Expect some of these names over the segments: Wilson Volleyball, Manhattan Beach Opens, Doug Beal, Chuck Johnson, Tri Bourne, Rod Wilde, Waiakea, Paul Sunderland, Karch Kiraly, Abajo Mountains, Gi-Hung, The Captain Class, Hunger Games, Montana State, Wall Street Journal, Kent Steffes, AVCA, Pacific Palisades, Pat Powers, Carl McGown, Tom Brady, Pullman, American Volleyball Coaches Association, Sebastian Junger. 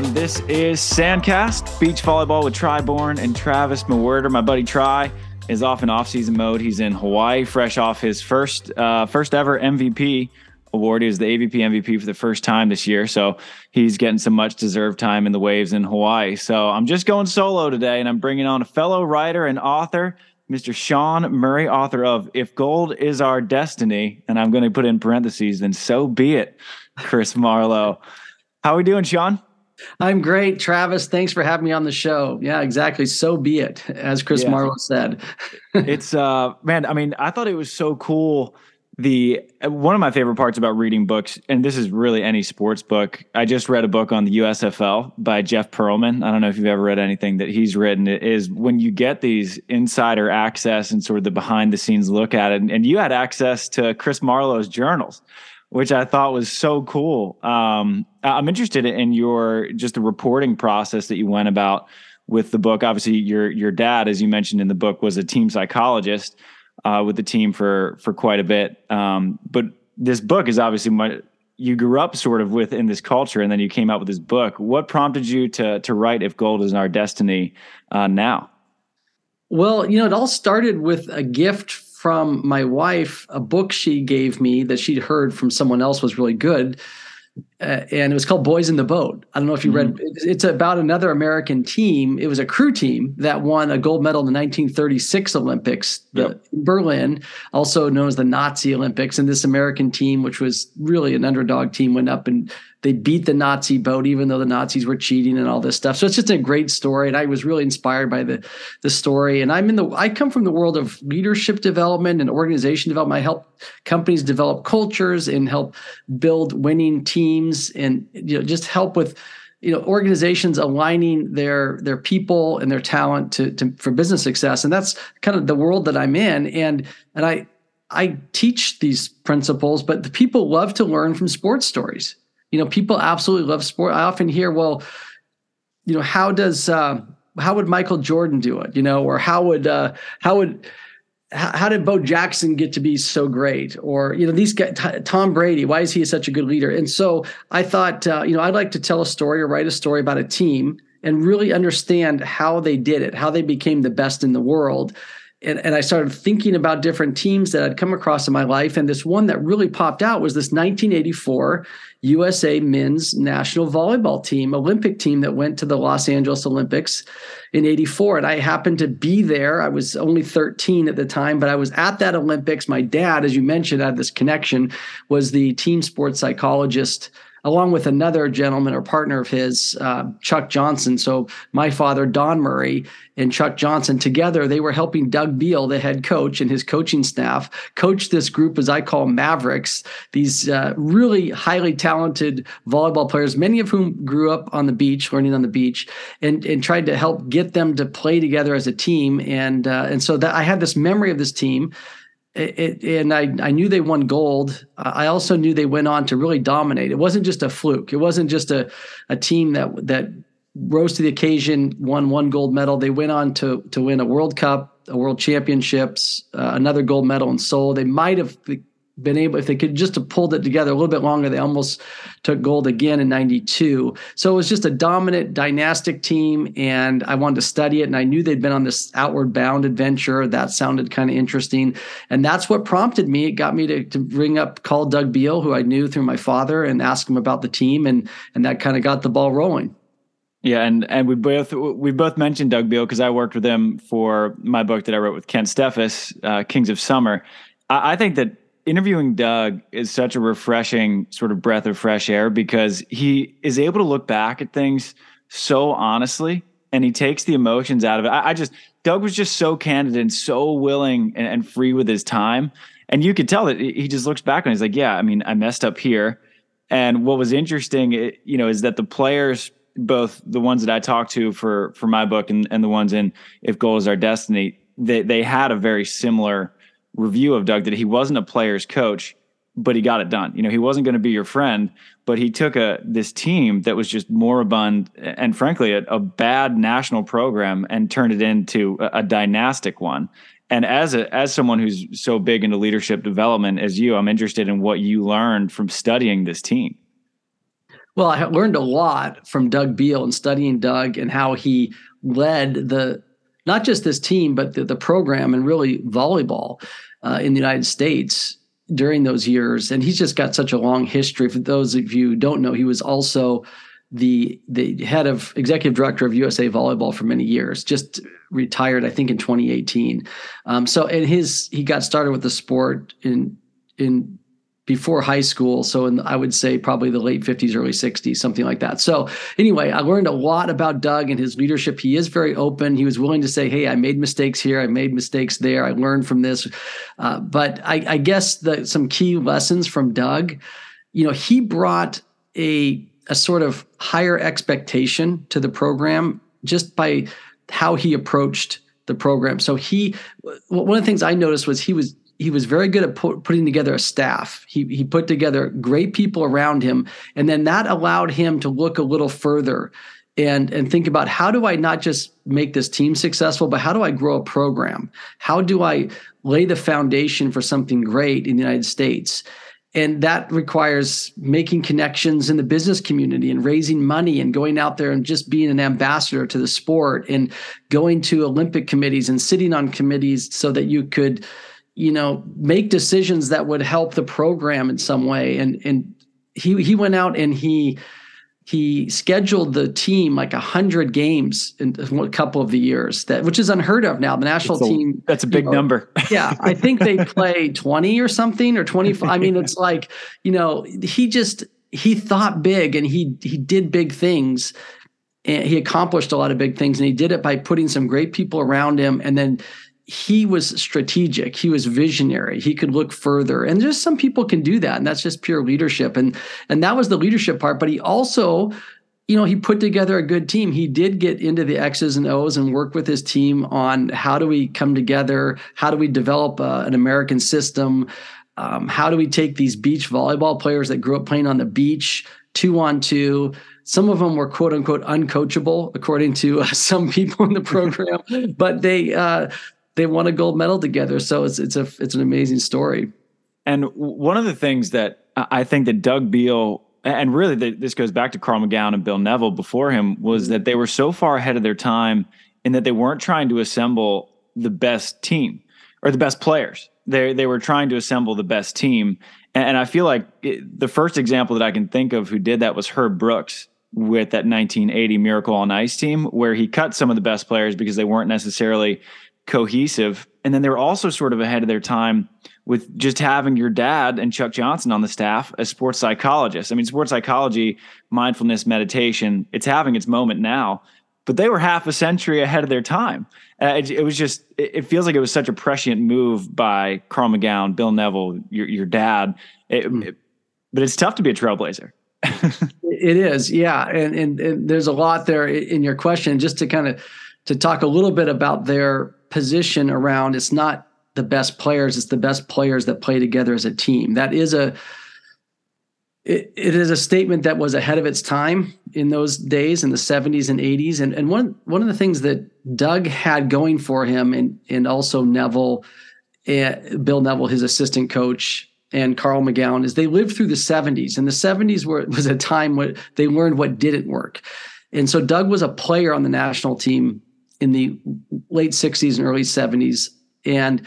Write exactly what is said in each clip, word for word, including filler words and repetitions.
everyone. This is Sandcast, beach volleyball with Tri Bourne and Travis Mawerder. My buddy Tri is off in off-season mode. He's in Hawaii, fresh off his first uh, first ever M V P award. He was the A V P M V P for the first time this year, so he's getting some much-deserved time in the waves in Hawaii. So I'm just going solo today, and I'm bringing on a fellow writer and author, Mister Sean Murray, author of If Gold Is Our Destiny, and I'm going to put in parentheses, then so be it, Chris Marlowe. How are we doing, Sean? I'm great, Travis. Thanks for having me on the show. Yeah, exactly. So be it, as Chris yeah. Marlowe said. It's, uh, man, I mean, I thought it was so cool. The one of my favorite parts about reading books, and this is really any sports book, I just read a book on the U S F L by Jeff Pearlman. I don't know if you've ever read anything that he's written. It is when you get these insider access and sort of the behind the scenes look at it. And, and you had access to Chris Marlowe's journals, which I thought was so cool. Um, I'm interested in your just the reporting process that you went about with the book. Obviously, your your dad, as you mentioned in the book, was a team psychologist. Uh, with the team for for quite a bit. Um, but this book is obviously what you grew up sort of with in this culture, and then you came out with this book. What prompted you to to write If Gold Is Our Destiny uh, now? Well, you know, it all started with a gift from my wife, a book she gave me that she'd heard from someone else was really good. Uh, and it was called Boys in the Boat. I don't know if you mm-hmm. read, it's about another American team. It was a crew team that won a gold medal in the nineteen thirty-six Olympics, yep. the, Berlin, also known as the Nazi Olympics. And this American team, which was really an underdog team, went up and they beat the Nazi boat, even though the Nazis were cheating and all this stuff. So it's just a great story. And I was really inspired by the, the story. And I'm in the, I come from the world of leadership development and organization development. I help companies develop cultures and help build winning teams. And you know, just help with, you know, organizations aligning their their people and their talent to, to for business success, and that's kind of the world that I'm in. And and I I teach these principles, but the people love to learn from sports stories. You know, people absolutely love sport. I often hear, well, you know, how does uh, how would Michael Jordan do it? You know, or how would uh, how would How did Bo Jackson get to be so great? Or, you know, these guys, Tom Brady, why is he such a good leader? And so I thought, uh, you know, I'd like to tell a story or write a story about a team and really understand how they did it, how they became the best in the world. And, and I started thinking about different teams that I'd come across in my life. And this one that really popped out was this nineteen eighty-four U S A men's national volleyball team, Olympic team that went to the Los Angeles Olympics in eighty-four. And I happened to be there. I was only thirteen at the time, but I was at that Olympics. My dad, as you mentioned, had this connection, was the team sports psychologist, along with another gentleman or partner of his, uh, Chuck Johnson. So my father, Don Murray, and Chuck Johnson, together, they were helping Doug Beal, the head coach, and his coaching staff, coach this group, as I call Mavericks, these uh, really highly talented volleyball players, many of whom grew up on the beach, learning on the beach, and, and tried to help get them to play together as a team. And uh, and so that I had this memory of this team. It, and I, I knew they won gold. I also knew they went on to really dominate. It wasn't just a fluke. It wasn't just a, a team that that rose to the occasion, won one gold medal. They went on to to win a World Cup, a World Championships, uh, another gold medal in Seoul. They might have been able, if they could just have pulled it together a little bit longer, they almost took gold again in ninety-two. So it was just a dominant, dynastic team, and I wanted to study it, and I knew they'd been on this Outward Bound adventure. That sounded kind of interesting, and that's what prompted me. It got me to, to ring up, call Doug Beal, who I knew through my father, and ask him about the team, and and that kind of got the ball rolling. Yeah, and and we both we both mentioned Doug Beal because I worked with him for my book that I wrote with Kent Steffes, uh, Kings of Summer. I, I think that interviewing Doug is such a refreshing sort of breath of fresh air because he is able to look back at things so honestly and he takes the emotions out of it. I, I just, Doug was just so candid and so willing and, and free with his time. And you could tell that he just looks back and he's like, yeah, I mean, I messed up here. And what was interesting, you know, is that the players, both the ones that I talked to for, for my book and, and the ones in If Goal Is Our Destiny, they, they had a very similar review of Doug, that he wasn't a player's coach, but he got it done. You know, he wasn't going to be your friend, but he took a this team that was just moribund and frankly a, a bad national program and turned it into a, a dynastic one. And as a as someone who's so big into leadership development as you, I'm interested in what you learned from studying this team. Well, I learned a lot from Doug Beal and studying Doug and how he led the not just this team, but the, the program and really volleyball uh, in the United States during those years. And he's just got such a long history. For those of you who don't know, he was also the the head of executive director of U S A Volleyball for many years, just retired, I think, in twenty eighteen. Um, so and his he got started with the sport in in before high school. So in, I would say probably the late fifties, early sixties, something like that. So anyway, I learned a lot about Doug and his leadership. He is very open. He was willing to say, hey, I made mistakes here. I made mistakes there. I learned from this. Uh, but I, I guess the, some key lessons from Doug, you know, he brought a a sort of higher expectation to the program just by how he approached the program. So he, one of the things I noticed was he was He was very good at put, putting together a staff. He he put together great people around him, and then that allowed him to look a little further and, and think about how do I not just make this team successful, but how do I grow a program? How do I lay the foundation for something great in the United States? And that requires making connections in the business community and raising money and going out there and just being an ambassador to the sport and going to Olympic committees and sitting on committees so that you could – you know, make decisions that would help the program in some way. And and he he went out and he he scheduled the team like a hundred games in a couple of the years, that which is unheard of now. The national that's a, team that's a big you know, number. Yeah, I think they play twenty or something or twenty-five. I mean, it's like, you know, he just he thought big and he he did big things. And he accomplished a lot of big things, and he did it by putting some great people around him, and then he was strategic. He was visionary. He could look further. And just some people can do that. And that's just pure leadership. And, and that was the leadership part. But he also, you know, he put together a good team. He did get into the X's and O's and work with his team on how do we come together? How do we develop uh, an American system? Um, how do we take these beach volleyball players that grew up playing on the beach two on two? Some of them were "quote unquote" uncoachable, according to uh, some people in the program, but they, uh, They won a gold medal together. So it's it's a it's an amazing story. And one of the things that I think that Doug Beal, and really the, this goes back to Carl McGown and Bill Neville before him, was that they were so far ahead of their time in that they weren't trying to assemble the best team or the best players. They they were trying to assemble the best team. And I feel like it, the first example that I can think of who did that was Herb Brooks with that nineteen eighty Miracle on Ice team, where he cut some of the best players because they weren't necessarily cohesive. And then they were also sort of ahead of their time with just having your dad and Chuck Johnson on the staff as sports psychologists. I mean, sports psychology, mindfulness, meditation, it's having its moment now, but they were half a century ahead of their time. Uh, it, it was just, it, it feels like it was such a prescient move by Carl McGown, Bill Neville, your, your dad, it, mm. it, but it's tough to be a trailblazer. It is. Yeah. And, and, and there's a lot there in your question, just to kind of, to talk a little bit about their position around, it's not the best players, it's the best players that play together as a team. That is a, it, it is a statement that was ahead of its time in those days, in the seventies and eighties. And, and one, one of the things that Doug had going for him, and, and also Neville, uh, Bill Neville, his assistant coach, and Carl McGown, is they lived through the seventies. And the seventies were, was a time when they learned what didn't work. And so Doug was a player on the national team in the late sixties and early seventies. And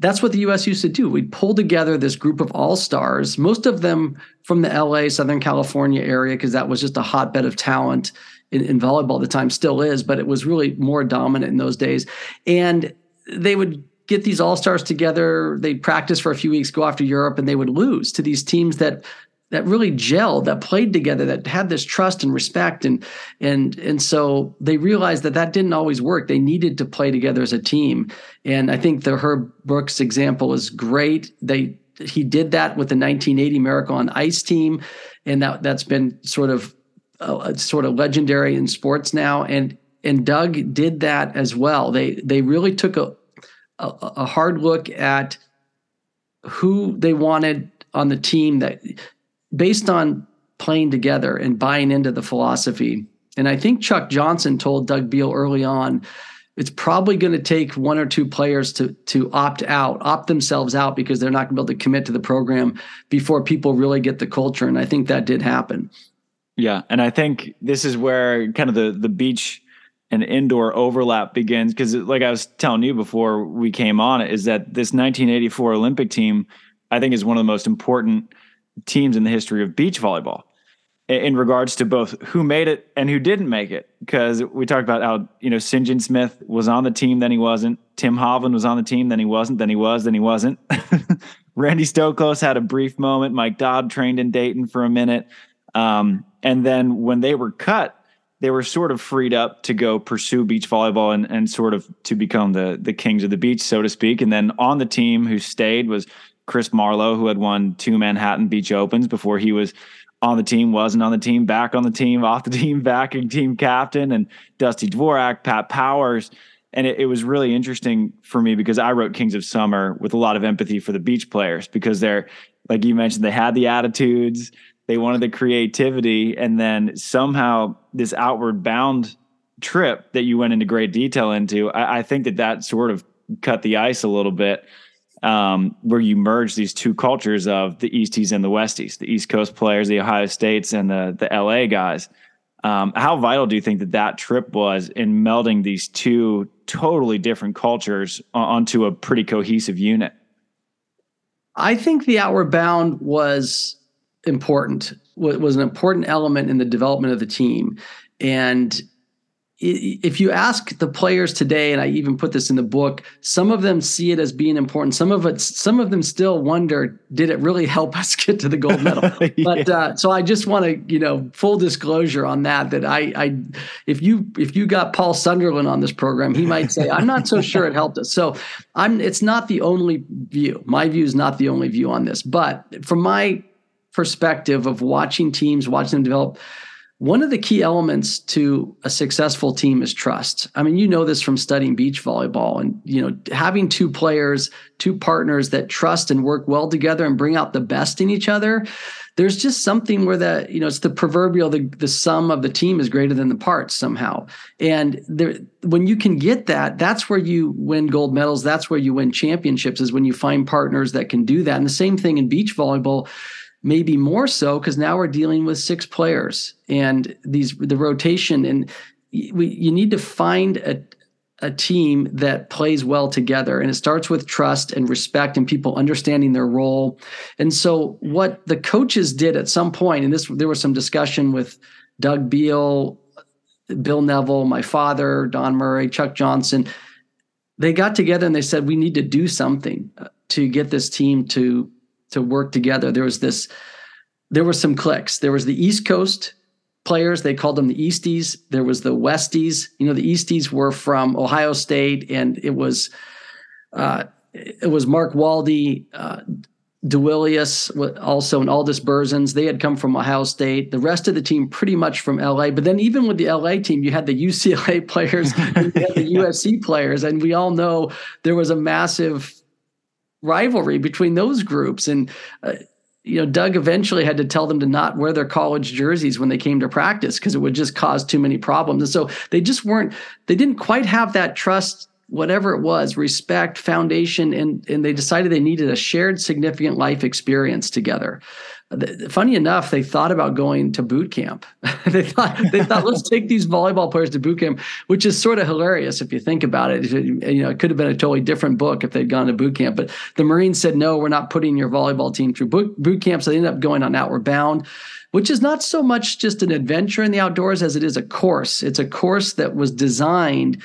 that's what the U S used to do. We'd pull together this group of all-stars, most of them from the L A, Southern California area, because that was just a hotbed of talent in, in volleyball at the time, still is, but it was really more dominant in those days. And they would get these all-stars together. They'd practice for a few weeks, go after Europe, and they would lose to these teams that that really gelled, that played together, that had this trust and respect. And, and, and so they realized that that didn't always work. They needed to play together as a team. And I think the Herb Brooks example is great. They, he did that with the nineteen eighty Miracle on Ice team. And that that's been sort of, uh, sort of legendary in sports now. And, and Doug did that as well. They, they really took a, a, a hard look at who they wanted on the team that, based on playing together and buying into the philosophy. And I think Chuck Johnson told Doug Beal early on, it's probably going to take one or two players to to opt out, opt themselves out, because they're not going to be able to commit to the program before people really get the culture. And I think that did happen. Yeah. And I think this is where kind of the, the beach and indoor overlap begins. Cause like I was telling you before we came on, is that this nineteen eighty-four Olympic team, I think, is one of the most important teams in the history of beach volleyball in regards to both who made it and who didn't make it. Cause we talked about how, you know, Sinjin Smith was on the team, then he wasn't. Tim Hovland was on the team, then he wasn't, then he was, then he wasn't. Randy Stoklos had a brief moment. Mike Dobb trained in Dayton for a minute. Um, and then when they were cut, they were sort of freed up to go pursue beach volleyball and, and sort of to become the the kings of the beach, so to speak. And then on the team who stayed was Chris Marlowe, who had won two Manhattan Beach Opens before he was on the team, wasn't on the team, back on the team, off the team, back, and team captain, and Dusty Dvorak, Pat Powers. And it, it was really interesting for me because I wrote Kings of Summer with a lot of empathy for the beach players because they're, like you mentioned, they had the attitudes, they wanted the creativity, and then somehow this outward bound trip that you went into great detail into, I, I think that that sort of cut the ice a little bit, um, where you merge these two cultures of the Easties and the Westies, the East Coast players, the Ohio States, and the the L A guys. Um, how vital do you think that that trip was in melding these two totally different cultures onto a pretty cohesive unit? I think the outward bound was important, was an important element in the development of the team. And if you ask the players today, and I even put this in the book, some of them see it as being important. Some of it, some of them still wonder, did it really help us get to the gold medal? yeah. But uh, so I just want to, you know, full disclosure on that, that I, I, if you, if you got Paul Sunderland on this program, he might say, I'm not so sure it helped us. So I'm, it's not the only view. My view is not the only view on this, but from my perspective of watching teams, watching them develop, one of the key elements to a successful team is trust. I mean, you know this from studying beach volleyball, and, you know, having two players, two partners that trust and work well together and bring out the best in each other. There's just something where that, you know, it's the proverbial, the, the sum of the team is greater than the parts somehow. And there, when you can get that, that's where you win gold medals. That's where you win championships, is when you find partners that can do that. And the same thing in beach volleyball. Maybe more so, because now we're dealing with six players and these the rotation, and we you need to find a a team that plays well together, and it starts with trust and respect and people understanding their role. And so what the coaches did at some point, and this there was some discussion with Doug Beal, Bill Neville, my father, Don Murray, Chuck Johnson, they got together and they said, we need to do something to get this team to to work together. There was this, there were some cliques. There was the East Coast players. They called them the Easties. There was the Westies. You know, the Easties were from Ohio State, and it was, uh, it was Mark Walde, uh, Duilius, also, and Aldis Berzins. They had come from Ohio State. The rest of the team pretty much from L A. But then even with the L A team, you had the U C L A players and you had the yeah. U S C players. And we all know there was a massive rivalry between those groups, and uh, you know, Doug eventually had to tell them to not wear their college jerseys when they came to practice because it would just cause too many problems. And so they just weren't, they didn't quite have that trust, whatever it was, respect, foundation, and and they decided they needed a shared significant life experience together. Funny enough, they thought about going to boot camp. they thought they thought let's take these volleyball players to boot camp, which is sort of hilarious if you think about it. You know, it could have been a totally different book if they'd gone to boot camp. But the Marines said, no, we're not putting your volleyball team through boot, boot camp. So they ended up going on Outward Bound, which is not so much just an adventure in the outdoors as it is a course. It's a course that was designed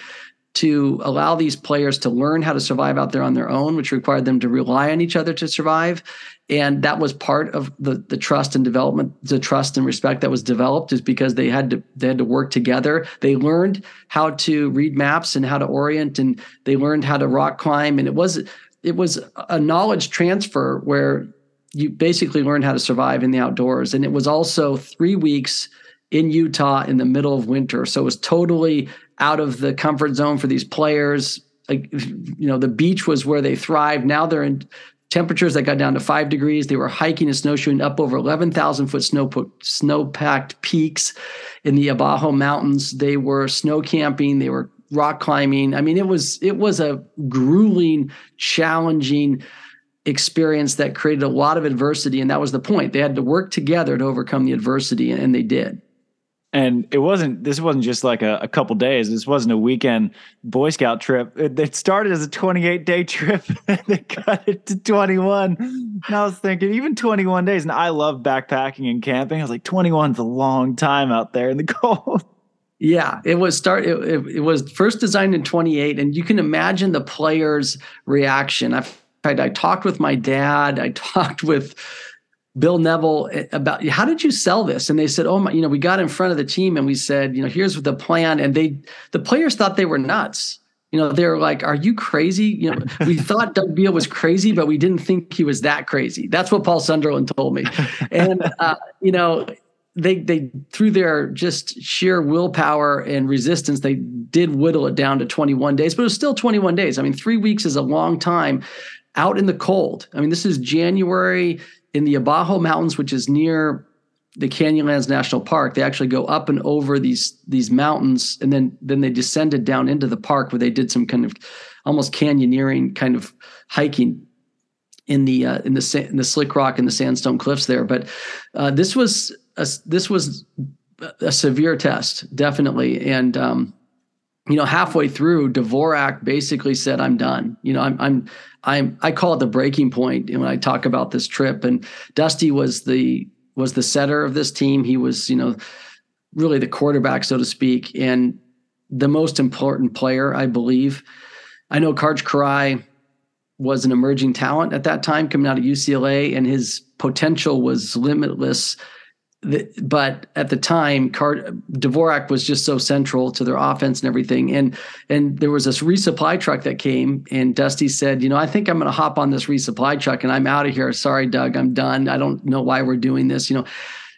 to allow these players to learn how to survive out there on their own, which required them to rely on each other to survive. And that was part of the the trust and development, the trust and respect that was developed, is because they had to they had to work together. They learned how to read maps and how to orient, and they learned how to rock climb. And it was it was a knowledge transfer where you basically learned how to survive in the outdoors. And it was also three weeks in Utah in the middle of winter. So it was totally out of the comfort zone for these players. Like, you know, the beach was where they thrived. Now they're in temperatures that got down to five degrees. They were hiking and snowshoeing up over eleven thousand foot snow po- snow-packed peaks in the Abajo Mountains. They were snow camping. They were rock climbing. I mean, it was it was a grueling, challenging experience that created a lot of adversity, and that was the point. They had to work together to overcome the adversity, and they did. And it wasn't, this wasn't just like a, a couple days. This wasn't a weekend Boy Scout trip. It, it started as a twenty-eight day trip, and they cut it to twenty-one. And I was thinking, even twenty-one days. And I love backpacking and camping. I was like, twenty-one's a long time out there in the cold. Yeah, it was start. It, it, it was first designed in twenty-eight, and you can imagine the players' reaction. I I talked with my dad. I talked with Bill Neville about, how did you sell this? And they said, oh my, you know, we got in front of the team and we said, you know, here's the plan. And they, the players thought they were nuts. You know, they're like, are you crazy? You know, we thought Doug Beal was crazy, but we didn't think he was that crazy. That's what Paul Sunderland told me. And, uh, you know, they, they through their just sheer willpower and resistance, they did whittle it down to twenty-one days, but it was still twenty-one days. I mean, three weeks is a long time out in the cold. I mean, this is January in the Abajo Mountains, which is near the Canyonlands National Park. They actually go up and over these these mountains, and then then they descended down into the park where they did some kind of almost canyoneering kind of hiking in the uh, in the in the slick rock and the sandstone cliffs there. But uh, this was a, this was a severe test, definitely, and um, you know, halfway through, Dvorak basically said, I'm done. You know, I'm, I'm, I'm, I call it the breaking point when I talk about this trip. And Dusty was the, was the setter of this team. He was, you know, really the quarterback, so to speak, and the most important player, I believe. I know Karch Kiraly was an emerging talent at that time coming out of U C L A, and his potential was limitless. The, but at the time, Dvorak was just so central to their offense and everything. And and there was this resupply truck that came, and Dusty said, you know, I think I'm going to hop on this resupply truck, and I'm out of here. Sorry, Doug, I'm done. I don't know why we're doing this. You know,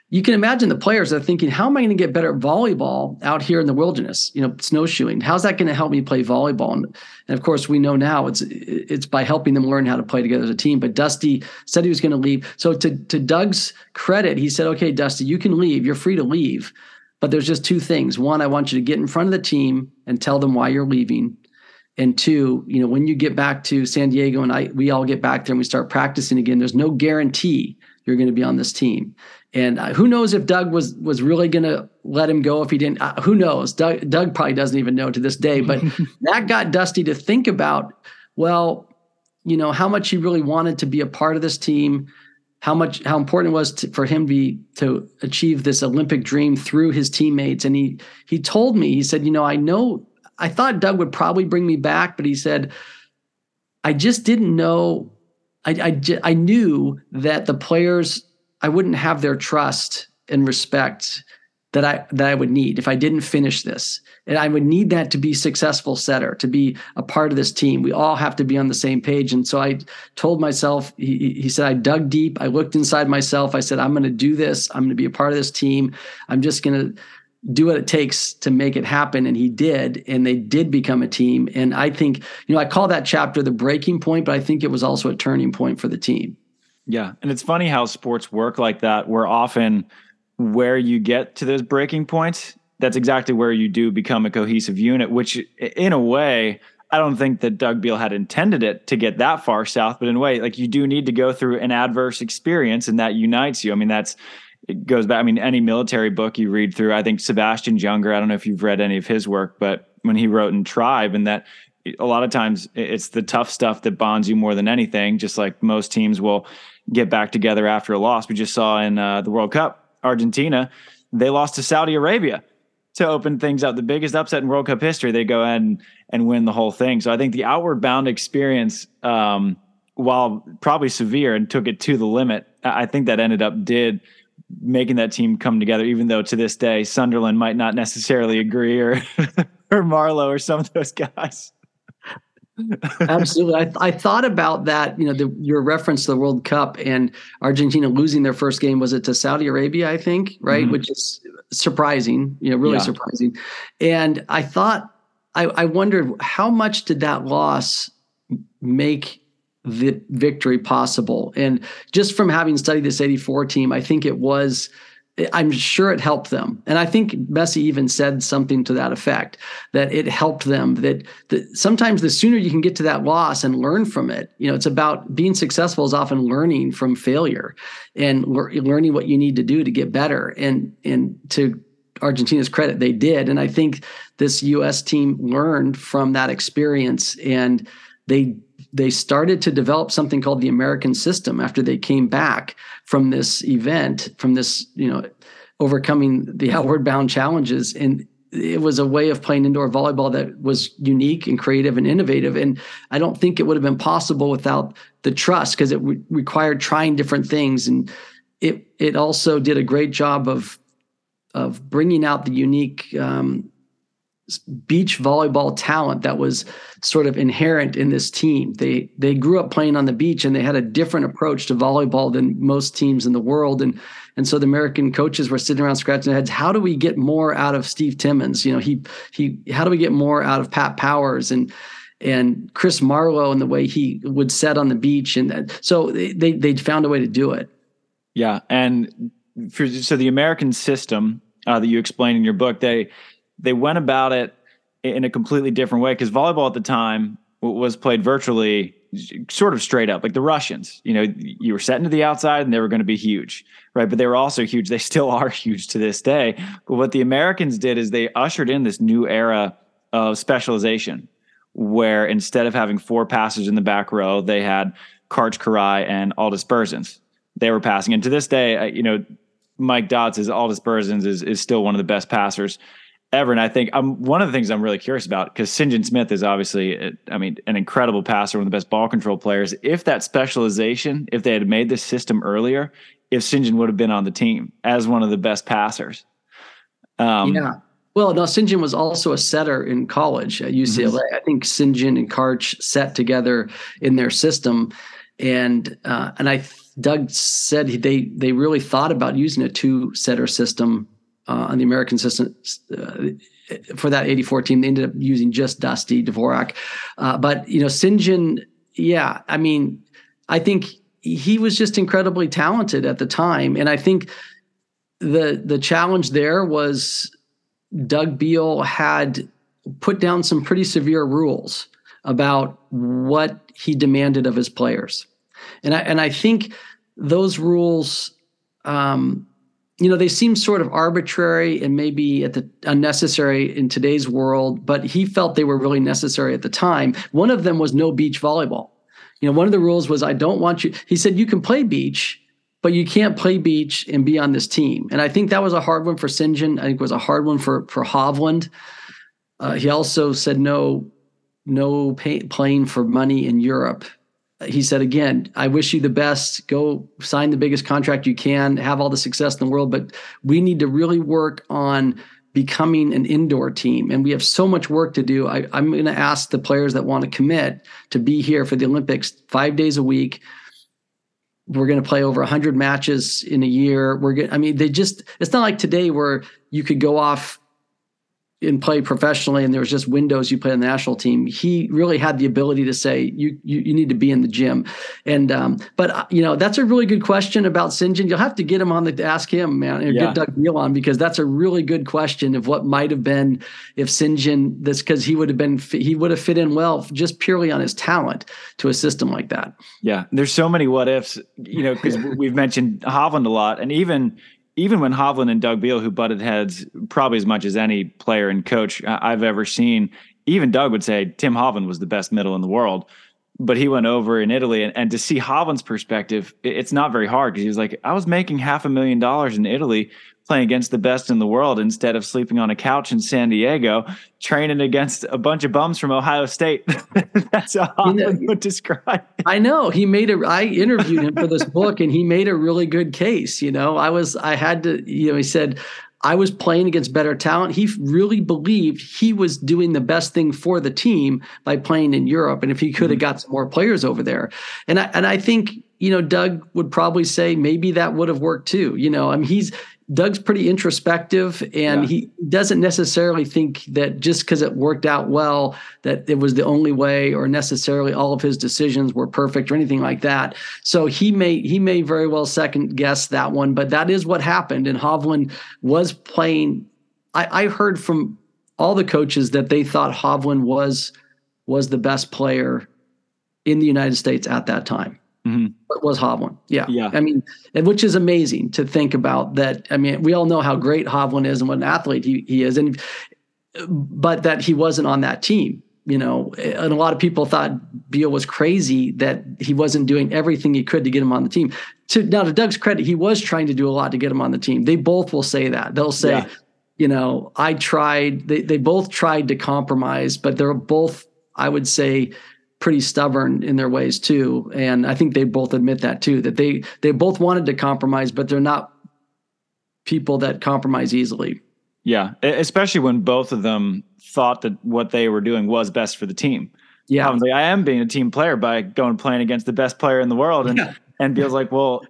you can imagine the players are thinking, how am I going to get better at volleyball out here in the wilderness, you know, snowshoeing? How's that going to help me play volleyball? And, and of course, we know now it's it's by helping them learn how to play together as a team. But Dusty said he was going to leave. So to, to Doug's credit, he said, okay, Dusty, you can leave. You're free to leave. But there's just two things. One, I want you to get in front of the team and tell them why you're leaving. And two, you know, when you get back to San Diego and I, we all get back there and we start practicing again, there's no guarantee you're going to be on this team. And who knows if Doug was was really going to let him go if he didn't. Uh, who knows? Doug, Doug probably doesn't even know to this day. But that got Dusty to think about, well, you know, how much he really wanted to be a part of this team, how much how important it was to, for him to be, to achieve this Olympic dream through his teammates. And he he told me, he said, you know, I know I thought Doug would probably bring me back, but he said, I just didn't know. I I, I knew that the players, I wouldn't have their trust and respect that I that I would need if I didn't finish this. And I would need that to be successful setter, to be a part of this team. We all have to be on the same page. And so I told myself, he, he said, I dug deep. I looked inside myself. I said, I'm going to do this. I'm going to be a part of this team. I'm just going to do what it takes to make it happen. And he did. And they did become a team. And I think, you know, I call that chapter the breaking point, but I think it was also a turning point for the team. Yeah. And it's funny how sports work like that, where often where you get to those breaking points, that's exactly where you do become a cohesive unit, which in a way, I don't think that Doug Beal had intended it to get that far south, but in a way, like you do need to go through an adverse experience and that unites you. I mean, that's, it goes back. I mean, any military book you read through, I think Sebastian Junger, I don't know if you've read any of his work, but when he wrote in Tribe, and that a lot of times it's the tough stuff that bonds you more than anything, just like most teams will get back together after a loss. We just saw in uh, the World Cup, Argentina, they lost to Saudi Arabia to open things up. The biggest upset in World Cup history, they go ahead and, and win the whole thing. So I think the Outward Bound experience, um, while probably severe and took it to the limit, I think that ended up did making that team come together, even though to this day, Sunderland might not necessarily agree or, or Marlowe or some of those guys. Absolutely. I, th- I thought about that, you know, the, your reference to the World Cup and Argentina losing their first game, was it to Saudi Arabia, I think, right? Mm-hmm. Which is surprising, you know, really yeah. surprising. And I thought, I, I wondered how much did that loss make the victory possible? And just from having studied this eighty-four team, I think it was I'm sure it helped them. And I think Bessie even said something to that effect, that it helped them, that, that sometimes the sooner you can get to that loss and learn from it, you know, it's about being successful is often learning from failure and le- learning what you need to do to get better. And, and to Argentina's credit, they did. And I think this U S team learned from that experience, and they they started to develop something called the American system after they came back from this event, from this, you know, overcoming the outward bound challenges. And it was a way of playing indoor volleyball that was unique and creative and innovative. And I don't think it would have been possible without the trust, because it re- required trying different things. And it it also did a great job of of bringing out the unique um beach volleyball talent that was sort of inherent in this team. They they grew up playing on the beach, and they had a different approach to volleyball than most teams in the world. And and so the American coaches were sitting around scratching their heads. How do we get more out of Steve Timmons? You know, he he. How do we get more out of Pat Powers and and Chris Marlowe and the way he would set on the beach? And so they they found a way to do it. Yeah, and for, so the American system uh, that you explain in your book, they. They went about it in a completely different way, because volleyball at the time was played virtually sort of straight up like the Russians. You know, you were setting to the outside and they were going to be huge, right? But they were also huge. They still are huge to this day. But what the Americans did is they ushered in this new era of specialization, where instead of having four passers in the back row, they had Karch Kiraly and Aldis Berzins. They were passing. And to this day, you know, Mike Dodds is Aldis Berzins is, is still one of the best passers ever. And I think I'm one of the things I'm really curious about, because Sinjin Smith is obviously, I mean, an incredible passer, one of the best ball control players. If that specialization, if they had made this system earlier, if Sinjin would have been on the team as one of the best passers. Um, yeah. Well, no, Sinjin was also a setter in college at U C L A. Mm-hmm. I think Sinjin and Karch set together in their system. And, uh, and I, Doug said they, they really thought about using a two setter system Uh, on the American system uh, for that eighty-four team. They ended up using just Dusty Dvorak. Uh, but, you know, Sinjin, yeah, I mean, I think he was just incredibly talented at the time. And I think the the challenge there was Doug Beal had put down some pretty severe rules about what he demanded of his players. And I, and I think those rules... Um, you know, they seem sort of arbitrary and maybe at the unnecessary in today's world, but he felt they were really necessary at the time. One of them was no beach volleyball. You know, one of the rules was, I don't want you, he said, you can play beach, but you can't play beach and be on this team. And I think that was a hard one for Sinjin. I think it was a hard one for, for Hovland. Uh, he also said no, no pay, playing for money in Europe. He said, again, I wish you the best. Go sign the biggest contract you can, have all the success in the world, but we need to really work on becoming an indoor team. And we have so much work to do. I, I'm going to ask the players that want to commit to be here for the Olympics five days a week. We're going to play over one hundred matches in a year. We're going I mean, they just, it's not like today where you could go off and play professionally and there was just windows you play on the national team. He really had the ability to say, you, you, you need to be in the gym. And, um, but you know, that's a really good question about Sinjin. You'll have to get him on the, ask him, man, and yeah. get Doug Beal on, because that's a really good question of what might've been if Sinjin this, cause he would have been, he would have fit in well just purely on his talent to a system like that. Yeah. There's so many what ifs, you know, cause we've mentioned Hovland a lot, and even, Even when Hovland and Doug Beal, who butted heads probably as much as any player and coach I've ever seen, even Doug would say Tim Hovland was the best middle in the world. But he went over in Italy, and, and to see Hovland's perspective, it's not very hard, because he was like, I was making half a million dollars in Italy playing against the best in the world instead of sleeping on a couch in San Diego, training against a bunch of bums from Ohio State. That's how Hovland you know, would describe it. I know. He made a, I interviewed him for this book, and he made a really good case. You know, I was, I had to, you know, he said, I was playing against better talent. He really believed he was doing the best thing for the team by playing in Europe. And if he could have got some more players over there. And I, and I think, you know, Doug would probably say maybe that would have worked too. You know, I mean, he's, Doug's pretty introspective, and yeah. he doesn't necessarily think that just because it worked out well, that it was the only way, or necessarily all of his decisions were perfect or anything like that. So he may he may very well second guess that one, but that is what happened. And Hovland was playing. I, I heard from all the coaches that they thought Hovland was was the best player in the United States at that time. Mm-hmm. It was Hovland. Yeah. yeah. I mean, which is amazing to think about that. I mean, we all know how great Hovland is and what an athlete he, he is, and but that he wasn't on that team, you know, and a lot of people thought Beal was crazy that he wasn't doing everything he could to get him on the team. To, now, to Doug's credit, he was trying to do a lot to get him on the team. They both will say that. They'll say, yeah. you know, I tried, they, they both tried to compromise, but they're both, I would say, pretty stubborn in their ways too. And I think they both admit that too, that they, they both wanted to compromise, but they're not people that compromise easily. Yeah. Especially when both of them thought that what they were doing was best for the team. Yeah. I was like, I am being a team player by going and playing against the best player in the world. And, yeah. and Beal's like, well,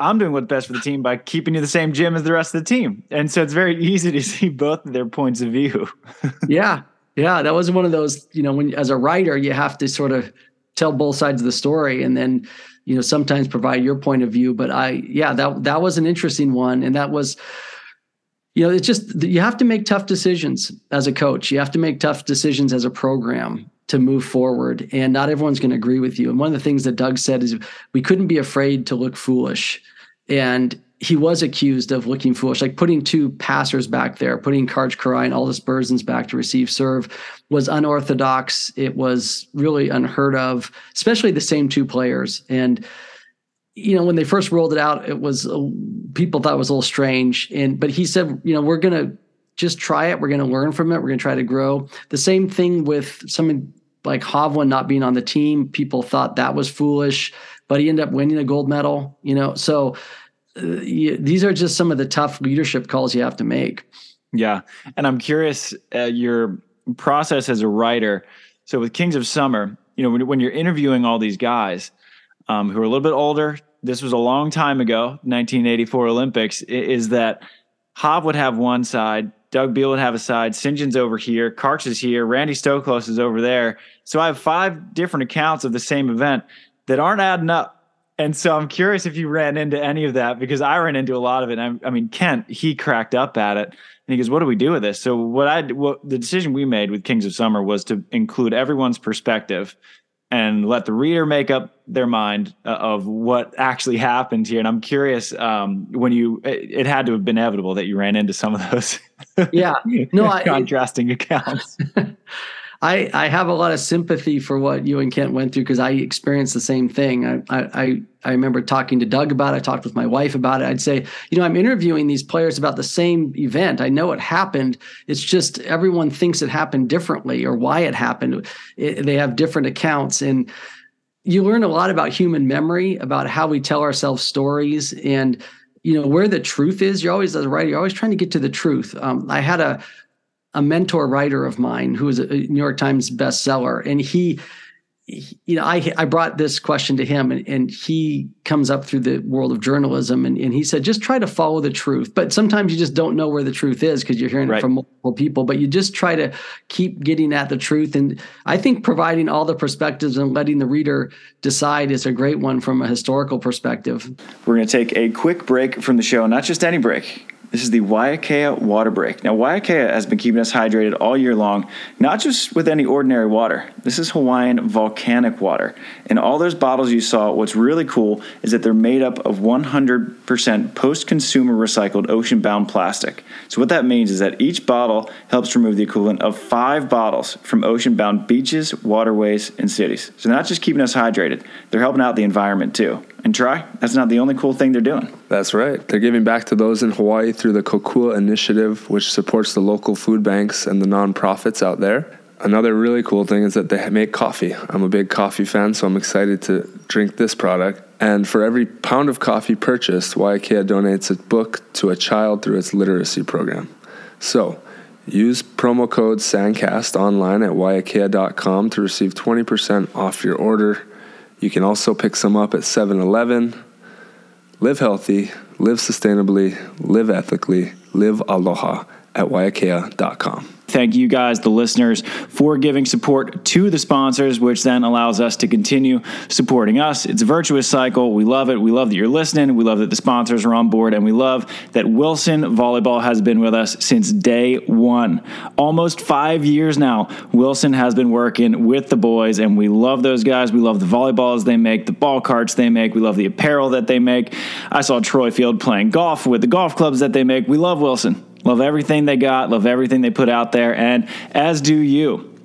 I'm doing what's best for the team by keeping you the same gym as the rest of the team. And so it's very easy to see both of their points of view. yeah. Yeah, that was one of those, you know, when as a writer, you have to sort of tell both sides of the story and then, you know, sometimes provide your point of view. But I, yeah, that that was an interesting one. And that was, you know, it's just, you have to make tough decisions as a coach. You have to make tough decisions as a program to move forward. And not everyone's going to agree with you. And one of the things that Doug said is we couldn't be afraid to look foolish. And he was accused of looking foolish, like putting two passers back there, putting Karch Kiraly and Aldis Berzins back to receive serve was unorthodox. It was really unheard of, especially the same two players. And, you know, when they first rolled it out, it was, uh, people thought it was a little strange. And, but he said, you know, we're going to just try it. We're going to learn from it. We're going to try to grow. The same thing with someone like Hovland not being on the team. People thought that was foolish, but he ended up winning a gold medal, you know? So, Uh, you, these are just some of the tough leadership calls you have to make. Yeah. And I'm curious, uh, your process as a writer. So with Kings of Summer, you know, when, when you're interviewing all these guys um, who are a little bit older, this was a long time ago, nineteen eighty-four Olympics, is that Hov would have one side, Doug Beal would have a side, Sinjin's over here, Karch is here, Randy Stoklos is over there. So I have five different accounts of the same event that aren't adding up. And so I'm curious if you ran into any of that, because I ran into a lot of it. And I, I mean, Kent, he cracked up at it and he goes, what do we do with this? So what I, what the decision we made with Kings of Summer was to include everyone's perspective and let the reader make up their mind uh, of what actually happened here. And I'm curious um, when you, it, it had to have been inevitable that you ran into some of those yeah, no, I, contrasting it, accounts. I, I have a lot of sympathy for what you and Kent went through because I experienced the same thing. I, I I remember talking to Doug about it. I talked with my wife about it. I'd say, you know, I'm interviewing these players about the same event. I know it happened. It's just everyone thinks it happened differently or why it happened. It, they have different accounts. And you learn a lot about human memory, about how we tell ourselves stories and, you know, where the truth is. You're always, as a writer, you're always trying to get to the truth. Um, I had a... a mentor writer of mine who was a New York Times bestseller. And he, he you know, I, I brought this question to him and, and he comes up through the world of journalism. And, and he said, just try to follow the truth. But sometimes you just don't know where the truth is because you're hearing right. it from multiple people, but you just try to keep getting at the truth. And I think providing all the perspectives and letting the reader decide is a great one from a historical perspective. We're going to take a quick break from the show, not just any break. This is the Waiakea Water Break. Now, Waiakea has been keeping us hydrated all year long, not just with any ordinary water. This is Hawaiian volcanic water. And all those bottles you saw, what's really cool is that they're made up of one hundred percent post-consumer recycled ocean-bound plastic. So what that means is that each bottle helps remove the equivalent of five bottles from ocean-bound beaches, waterways, and cities. So they're not just keeping us hydrated, they're helping out the environment too. And Tri, that's not the only cool thing they're doing. That's right. They're giving back to those in Hawaii through the Kokua Initiative, which supports the local food banks and the nonprofits out there. Another really cool thing is that they make coffee. I'm a big coffee fan, so I'm excited to drink this product. And for every pound of coffee purchased, Waiakea donates a book to a child through its literacy program. So use promo code SANDCAST online at waiakea dot com to receive twenty percent off your order. You can also pick some up at seven eleven, Live healthy, live sustainably, live ethically, live aloha at waiakea dot com. Thank you guys, the listeners, for giving support to the sponsors, which then allows us to continue supporting us. It's a virtuous cycle. We love it. We love that you're listening. We love that the sponsors are on board. And we love that Wilson Volleyball has been with us since day one. Almost five years now, Wilson has been working with the boys, and we love those guys. We love the volleyballs they make, the ball carts they make. We love the apparel that they make. I saw Troy Field playing golf with the golf clubs that they make. We love Wilson. Love everything they got, love everything they put out there, and as do you.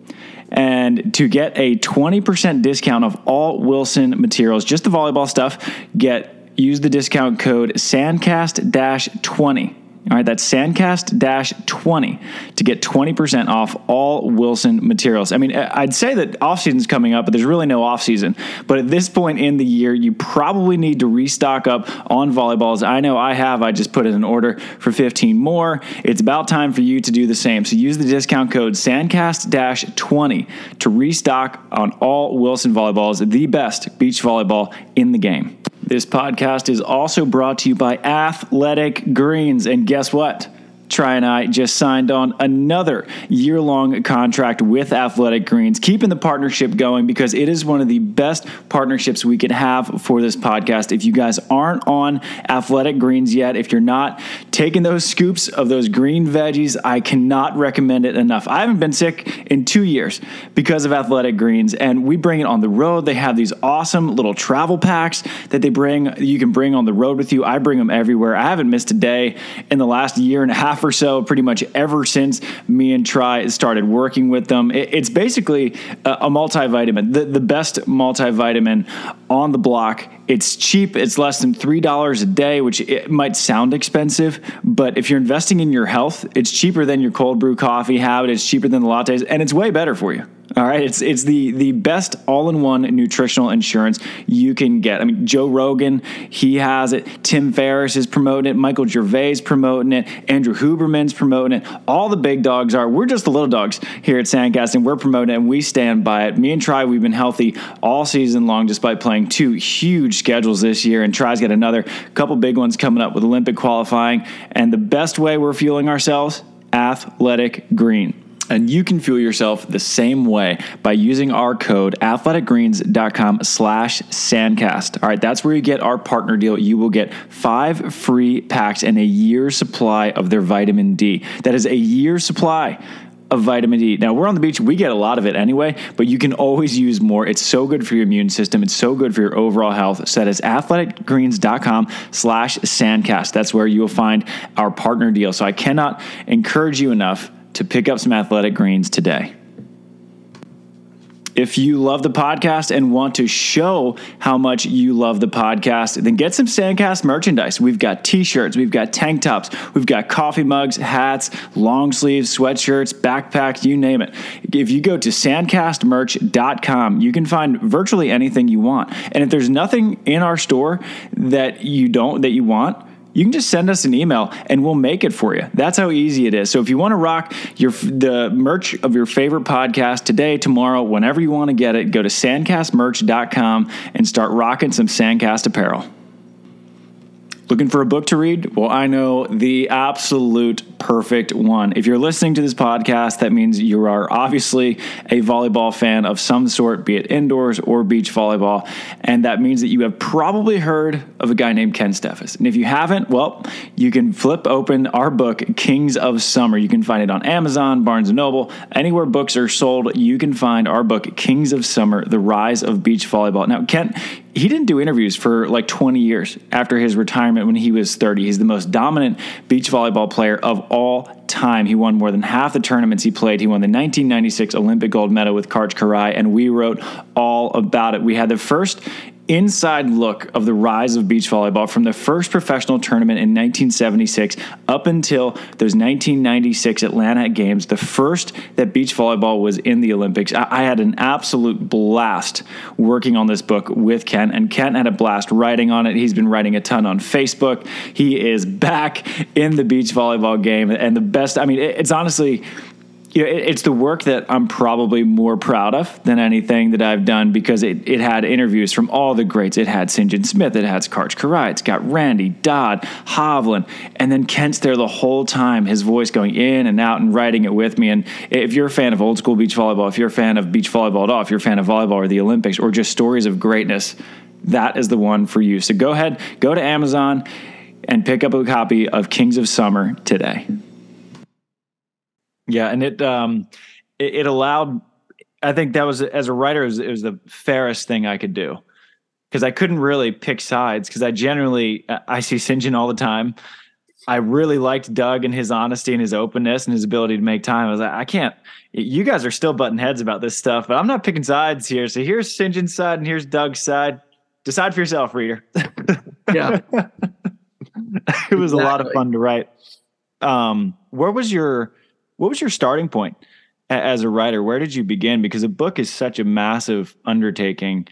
And to get a twenty percent discount of all Wilson materials, just the volleyball stuff, get use the discount code SANDCAST twenty. All right, that's SANDCAST twenty to get twenty percent off all Wilson materials. I mean, I'd say that off-season's coming up, but there's really no off-season. But at this point in the year, you probably need to restock up on volleyballs. I know I have. I just put in an order for fifteen more. It's about time for you to do the same. So use the discount code SANDCAST twenty to restock on all Wilson volleyballs, the best beach volleyball in the game. This podcast is also brought to you by Athletic Greens. And guess what? Tri and I just signed on another year-long contract with Athletic Greens, keeping the partnership going because it is one of the best partnerships we could have for this podcast. If you guys aren't on Athletic Greens yet, if you're not taking those scoops of those green veggies, I cannot recommend it enough. I haven't been sick in two years because of Athletic Greens, and we bring it on the road. They have these awesome little travel packs that they bring. You can bring on the road with you. I bring them everywhere. I haven't missed a day in the last year and a half or so, pretty much ever since me and Tri started working with them. It, it's basically a, a multivitamin, the, the best multivitamin on the block. It's cheap. It's less than three dollars a day, which it might sound expensive, but if you're investing in your health, it's cheaper than your cold brew coffee habit. It's cheaper than the lattes, and it's way better for you. All right. It's, it's the, the best all-in-one nutritional insurance you can get. I mean, Joe Rogan, he has it. Tim Ferriss is promoting it. Michael Gervais promoting it. Andrew Huberman's promoting it. All the big dogs are. We're just the little dogs here at Sandcast, and we're promoting it, and we stand by it. Me and Tri, we've been healthy all season long, despite playing two huge schedules this year. And Tri's got another couple big ones coming up with Olympic qualifying. And the best way we're fueling ourselves, Athletic Green. And you can fuel yourself the same way by using our code athleticgreens.com slash sandcast. All right, that's where you get our partner deal. You will get five free packs and a year's supply of their vitamin D. That is a year's supply of vitamin D. Now, we're on the beach. We get a lot of it anyway, but you can always use more. It's so good for your immune system. It's so good for your overall health. So that is athleticgreens.com slash sandcast. That's where you will find our partner deal. So I cannot encourage you enough to pick up some Athletic Greens today. If you love the podcast and want to show how much you love the podcast, then get some Sandcast merchandise. We've got t-shirts, we've got tank tops, we've got coffee mugs, hats, long sleeves, sweatshirts, backpacks, you name it. If you go to sandcast merch dot com, you can find virtually anything you want. And if there's nothing in our store that you don't, that you want, you can just send us an email and we'll make it for you. That's how easy it is. So if you want to rock your the merch of your favorite podcast today, tomorrow, whenever you want to get it, go to sandcast merch dot com and start rocking some Sandcast apparel. Looking for a book to read? Well, I know the absolute perfect one. If you're listening to this podcast, that means you are obviously a volleyball fan of some sort, be it indoors or beach volleyball. And that means that you have probably heard of a guy named Kent Steffes. And if you haven't, well, you can flip open our book, Kings of Summer. You can find it on Amazon, Barnes and Noble, anywhere books are sold. You can find our book, Kings of Summer, The Rise of Beach Volleyball. Now, Kent, he didn't do interviews for like twenty years after his retirement when he was thirty. He's the most dominant beach volleyball player of all time. He won more than half the tournaments he played. He won the nineteen ninety-six Olympic gold medal with Karch Kiraly, and we wrote all about it. We had the first inside look of the rise of beach volleyball from the first professional tournament in nineteen seventy-six up until those nineteen ninety-six Atlanta Games, the first that beach volleyball was in the Olympics. I had an absolute blast working on this book with Kent, and Kent had a blast writing on it. He's been writing a ton on Facebook. He is back in the beach volleyball game, and the best, I mean, it's honestly... you know, it, it's the work that I'm probably more proud of than anything that I've done, because it, it had interviews from all the greats. It had Sinjin Smith, it had Karch Kiraly, it's got Randy, Dodd, Hovland, and then Kent's there the whole time, his voice going in and out and writing it with me. And if you're a fan of old school beach volleyball, if you're a fan of beach volleyball at all, if you're a fan of volleyball or the Olympics or just stories of greatness, that is the one for you. So go ahead, go to Amazon and pick up a copy of Kings of Summer today. Yeah, and it um, it, it allowed. I think that was, as a writer, it was, it was the fairest thing I could do, because I couldn't really pick sides, because I generally I see Sinjin all the time. I really liked Doug and his honesty and his openness and his ability to make time. I was like, I can't. You guys are still butting heads about this stuff, but I'm not picking sides here. So here's Sinjin's side and here's Doug's side. Decide for yourself, reader. Yeah, it was exactly. A lot of fun to write. Um, where was your What was your starting point as a writer? Where did you begin? Because a book is such a massive undertaking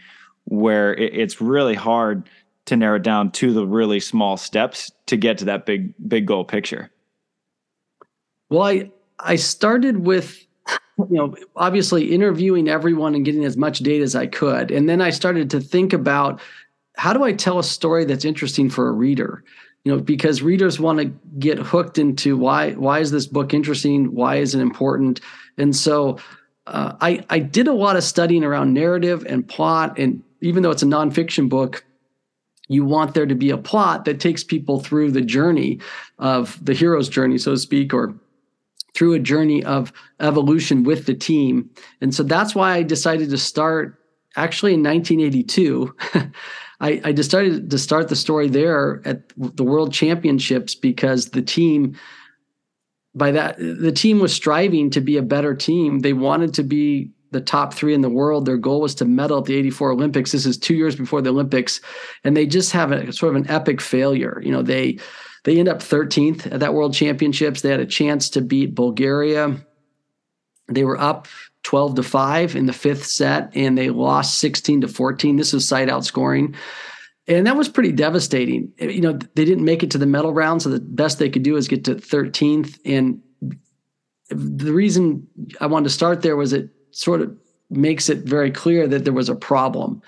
where it's really hard to narrow it down to the really small steps to get to that big, big goal picture. Well, I, I started with, you know, obviously interviewing everyone and getting as much data as I could. And then I started to think about, how do I tell a story that's interesting for a reader? You know, because readers want to get hooked into why why is this book interesting? Why is it important? And so uh, I, I did a lot of studying around narrative and plot. And even though it's a nonfiction book, you want there to be a plot that takes people through the journey of the hero's journey, so to speak, or through a journey of evolution with the team. And so that's why I decided to start actually in nineteen eighty-two. I, I decided to start the story there at the World Championships, because the team, by that, the team was striving to be a better team. They wanted to be the top three in the world. Their goal was to medal at the eighty-four Olympics. This is two years before the Olympics, and they just have a sort of an epic failure. You know, they they end up thirteenth at that World Championships. They had a chance to beat Bulgaria. They were up twelve to five in the fifth set, and they lost sixteen to fourteen. This was side out scoring. And that was pretty devastating. You know, they didn't make it to the medal round. So the best they could do is get to thirteenth. And the reason I wanted to start there was it sort of makes it very clear that there was a problem.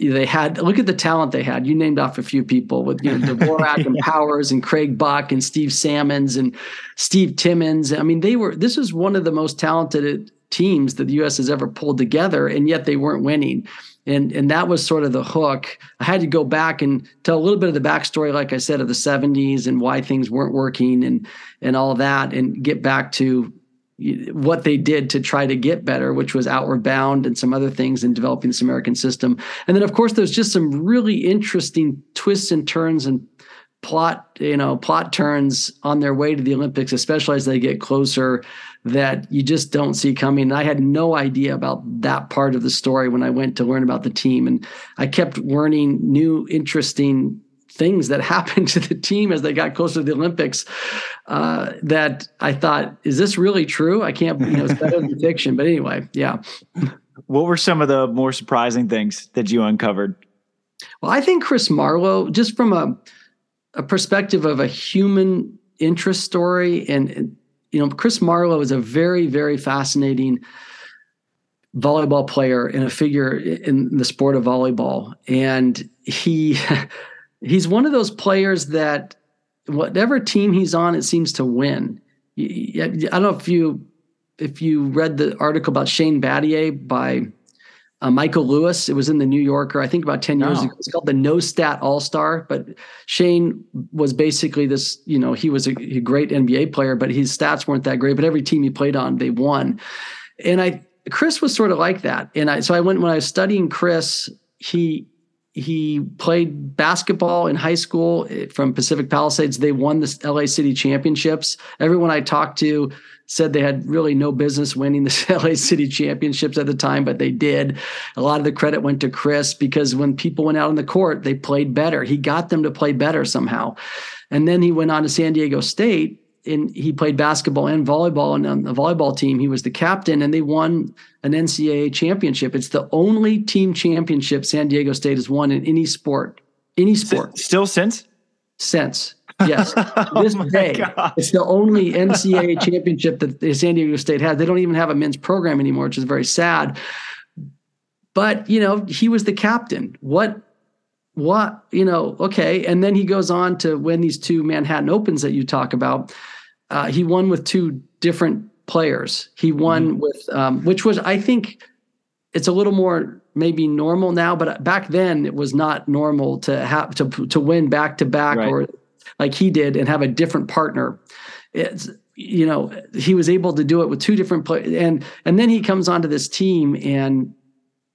They had, look at the talent they had. You named off a few people with, you know, Dvorak and Powers and Craig Buck and Steve Salmons and Steve Timmons. I mean, they were, this was one of the most talented teams that the U S has ever pulled together, and yet they weren't winning. And, and that was sort of the hook. I had to go back and tell a little bit of the backstory, like I said, of the seventies and why things weren't working and, and all that, and get back to what they did to try to get better, which was Outward Bound and some other things in developing this American system. And then, of course, there's just some really interesting twists and turns and plot, you know, plot turns on their way to the Olympics, especially as they get closer, that you just don't see coming. And I had no idea about that part of the story when I went to learn about the team. And I kept learning new, interesting things that happened to the team as they got closer to the Olympics, uh, that I thought, is this really true? I can't, you know, it's better than fiction. But anyway, yeah. What were some of the more surprising things that you uncovered? Well, I think Chris Marlowe, just from a, a perspective of a human interest story, and, and you know, Chris Marlowe is a very, very fascinating volleyball player and a figure in the sport of volleyball. And he he's one of those players that whatever team he's on, it seems to win. I don't know if you if you read the article about Shane Battier by uh, Michael Lewis. It was in the New Yorker, I think about ten years no. ago. It's called the No Stat All-Star. But Shane was basically this, you know, he was a, a great N B A player, but his stats weren't that great. But every team he played on, they won. And I Chris was sort of like that. And I so I went, when I was studying Chris, he He played basketball in high school from Pacific Palisades. They won the L A City Championships. Everyone I talked to said they had really no business winning the L A City Championships at the time, but they did. A lot of the credit went to Chris, because when people went out on the court, they played better. He got them to play better somehow. And then he went on to San Diego State, and he played basketball and volleyball. And on the volleyball team, he was the captain, and they won an N C double A championship. It's the only team championship San Diego State has won in any sport, any sport. S- still since? Since. Yes. To this oh day, God. It's the only N C A A championship that San Diego State had. They don't even have a men's program anymore, which is very sad. But, you know, he was the captain. What, what, you know, okay. And then he goes on to win these two Manhattan Opens that you talk about. Uh, he won with two different players. He won mm-hmm. with, um, which was, I think it's a little more maybe normal now, but back then it was not normal to have to, to win back to back or like he did and have a different partner. It's, you know, he was able to do it with two different players. And, and then he comes onto this team, and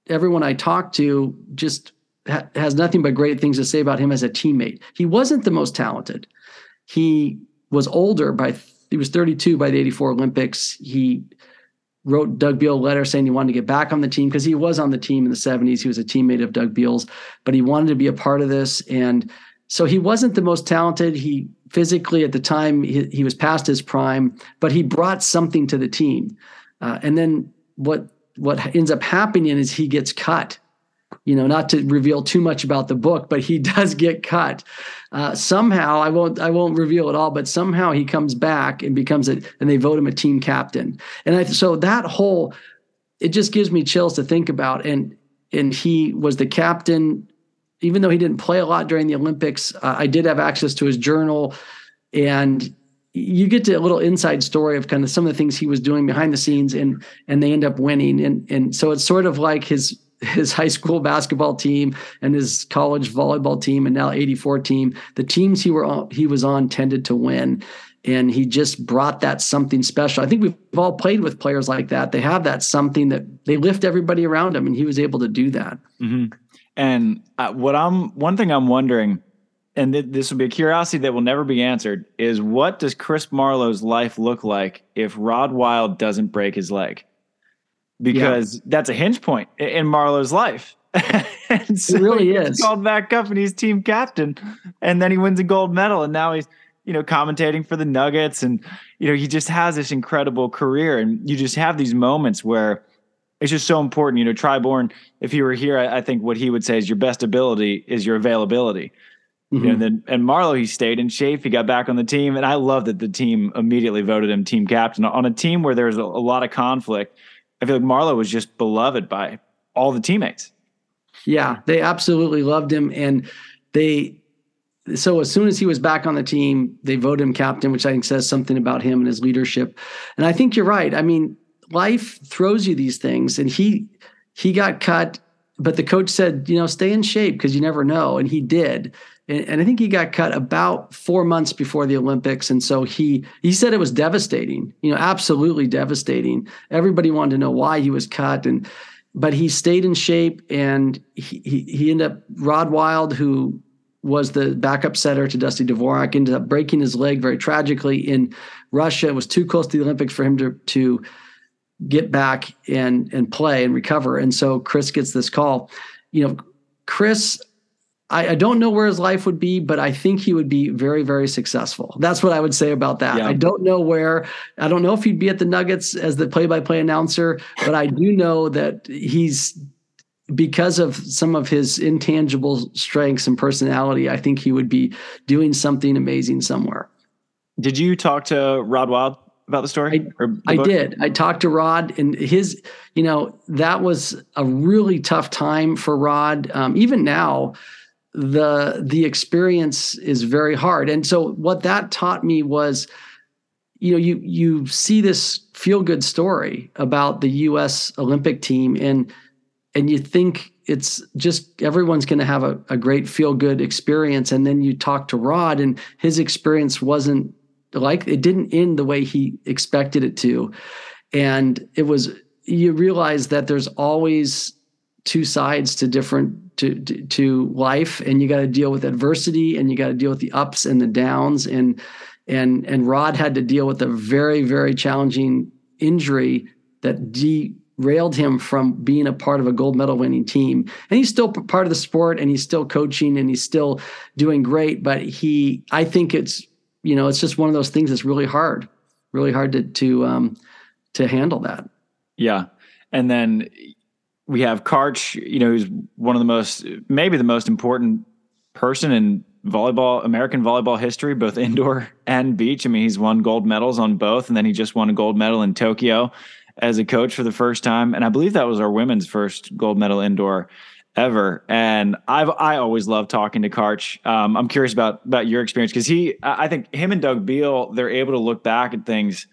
everyone I talked to just ha- has nothing but great things to say about him as a teammate. He wasn't the most talented. He was older by, th- he was thirty-two by the eighty-four Olympics. He wrote Doug Beal a letter saying he wanted to get back on the team because he was on the team in the seventies. He was a teammate of Doug Beal's, but he wanted to be a part of this. And so he wasn't the most talented. He physically at the time, he, he was past his prime, but he brought something to the team. Uh, and then what, what ends up happening is he gets cut, you know, not to reveal too much about the book, but he does get cut. Uh, somehow I won't, I won't reveal it all, but somehow he comes back and becomes a, and they vote him a team captain. And I, so that whole, it just gives me chills to think about. And, and he was the captain, even though he didn't play a lot during the Olympics. uh, I did have access to his journal, and you get to a little inside story of kind of some of the things he was doing behind the scenes, and, and they end up winning. And, and so it's sort of like his, his high school basketball team and his college volleyball team, and now eighty-four team, the teams he were on, he was on tended to win. And he just brought that something special. I think we've all played with players like that. They have that something that they lift everybody around them, and he was able to do that. Mm-hmm. And uh, what I'm, one thing I'm wondering, and th- this will be a curiosity that will never be answered, is what does Chris Marlowe's life look like if Rod Wilde doesn't break his leg? Because yeah. that's a hinge point in Marlowe's life. And so it really he is. He's called back up and he's team captain, and then he wins a gold medal, and now he's, you know, commentating for the Nuggets, and, you know, he just has this incredible career, and you just have these moments where it's just so important. You know, Tri Bourne, if he were here, I, I think what he would say is your best ability is your availability. Mm-hmm. You know, then, and Marlowe, he stayed in shape. He got back on the team. And I love that the team immediately voted him team captain on a team where there was a, a lot of conflict. I feel like Marlowe was just beloved by all the teammates. Yeah, they absolutely loved him. And they, so as soon as he was back on the team, they voted him captain, which I think says something about him and his leadership. And I think you're right. I mean, life throws you these things, and he, he got cut, but the coach said, you know, stay in shape because you never know. And he did. And, and I think he got cut about four months before the Olympics. And so he, he said it was devastating, you know, absolutely devastating. Everybody wanted to know why he was cut, and, but he stayed in shape, and he, he, he ended up, Rod Wilde, who was the backup setter to Dusty Dvorak, ended up breaking his leg very tragically in Russia. It was too close to the Olympics for him to, to get back and, and play and recover. And so Chris gets this call, you know, Chris, I, I don't know where his life would be, but I think he would be very, very successful. That's what I would say about that. Yeah. I don't know where, I don't know if he'd be at the Nuggets as the play-by-play announcer, but I do know that he's, because of some of his intangible strengths and personality, I think he would be doing something amazing somewhere. Did you talk to Rod Wilde about the story? I, the I did. I talked to Rod, and his, you know, that was a really tough time for Rod. Um, even now, the the experience is very hard. And so what that taught me was, you know, you you see this feel-good story about the U S Olympic team, and and you think it's just everyone's going to have a, a great feel-good experience. And then you talk to Rod, and his experience wasn't like, it didn't end the way he expected it to. And it was, you realize that there's always two sides to different, to, to, to life. And you got to deal with adversity, and you got to deal with the ups and the downs. And, and, and Rod had to deal with a very, very challenging injury that de- railed him from being a part of a gold medal winning team. And he's still part of the sport, and he's still coaching, and he's still doing great. But he, I think it's, you know, it's just one of those things that's really hard, really hard to, to, um, to handle that. Yeah. And then we have Karch, you know, who's one of the most, maybe the most important person in volleyball, American volleyball history, both indoor and beach. I mean, he's won gold medals on both, and then he just won a gold medal in Tokyo as a coach for the first time. And I believe that was our women's first gold medal indoor ever. And I've, I always love talking to Karch. Um, I'm curious about, about your experience, because he, I think him and Doug Beal, they're able to look back at things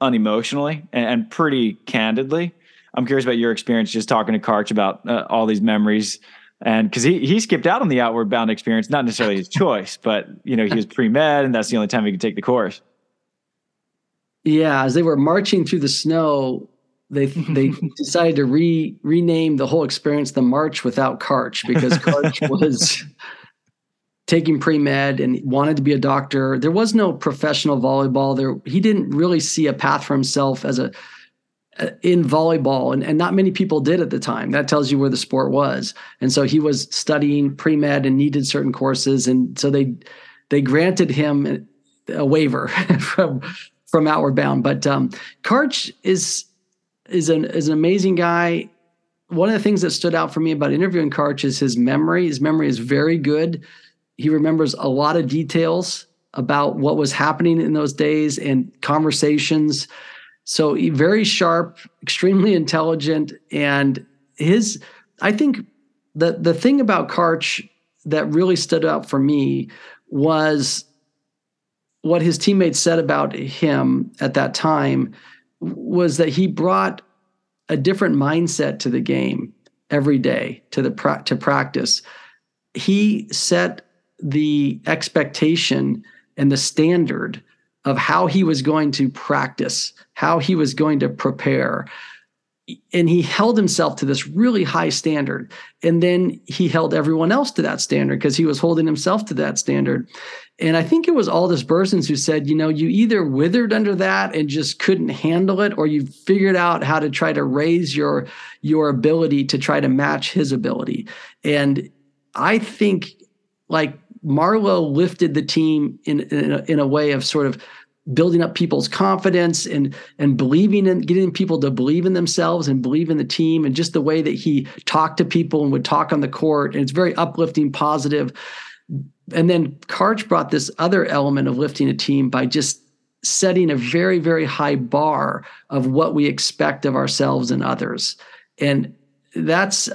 unemotionally and, and pretty candidly. I'm curious about your experience just talking to Karch about uh, all these memories. And because he, he skipped out on the Outward Bound experience, not necessarily his choice, but, you know, he was pre-med, and that's the only time he could take the course. Yeah, as they were marching through the snow, they they decided to re rename the whole experience the March Without Karch, because Karch was taking pre-med and wanted to be a doctor. There was no professional volleyball. There, he didn't really see a path for himself as a in volleyball, and, and not many people did at the time. That tells you where the sport was. And so he was studying pre-med and needed certain courses. And so they, they granted him a waiver from, from Outward Bound. But um, Karch is, is an, is an amazing guy. One of the things that stood out for me about interviewing Karch is his memory. His memory is very good. He remembers a lot of details about what was happening in those days and conversations. So very sharp, extremely intelligent. And his, I think the, the thing about Karch that really stood out for me was what his teammates said about him at that time, was that he brought a different mindset to the game every day, to the pra- to practice. He set the expectation and the standard of how he was going to practice, how he was going to prepare. And he held himself to this really high standard. And then he held everyone else to that standard, because he was holding himself to that standard. And I think it was Aldis Berzins who said, you know, you either withered under that and just couldn't handle it, or you figured out how to try to raise your, your ability to try to match his ability. And I think, like, Marlowe lifted the team in, in, a, in a way of sort of building up people's confidence and and believing in, getting people to believe in themselves and believe in the team, and just the way that he talked to people and would talk on the court. And it's very uplifting, positive. And then Karch brought this other element of lifting a team by just setting a very, very high bar of what we expect of ourselves and others. And that's...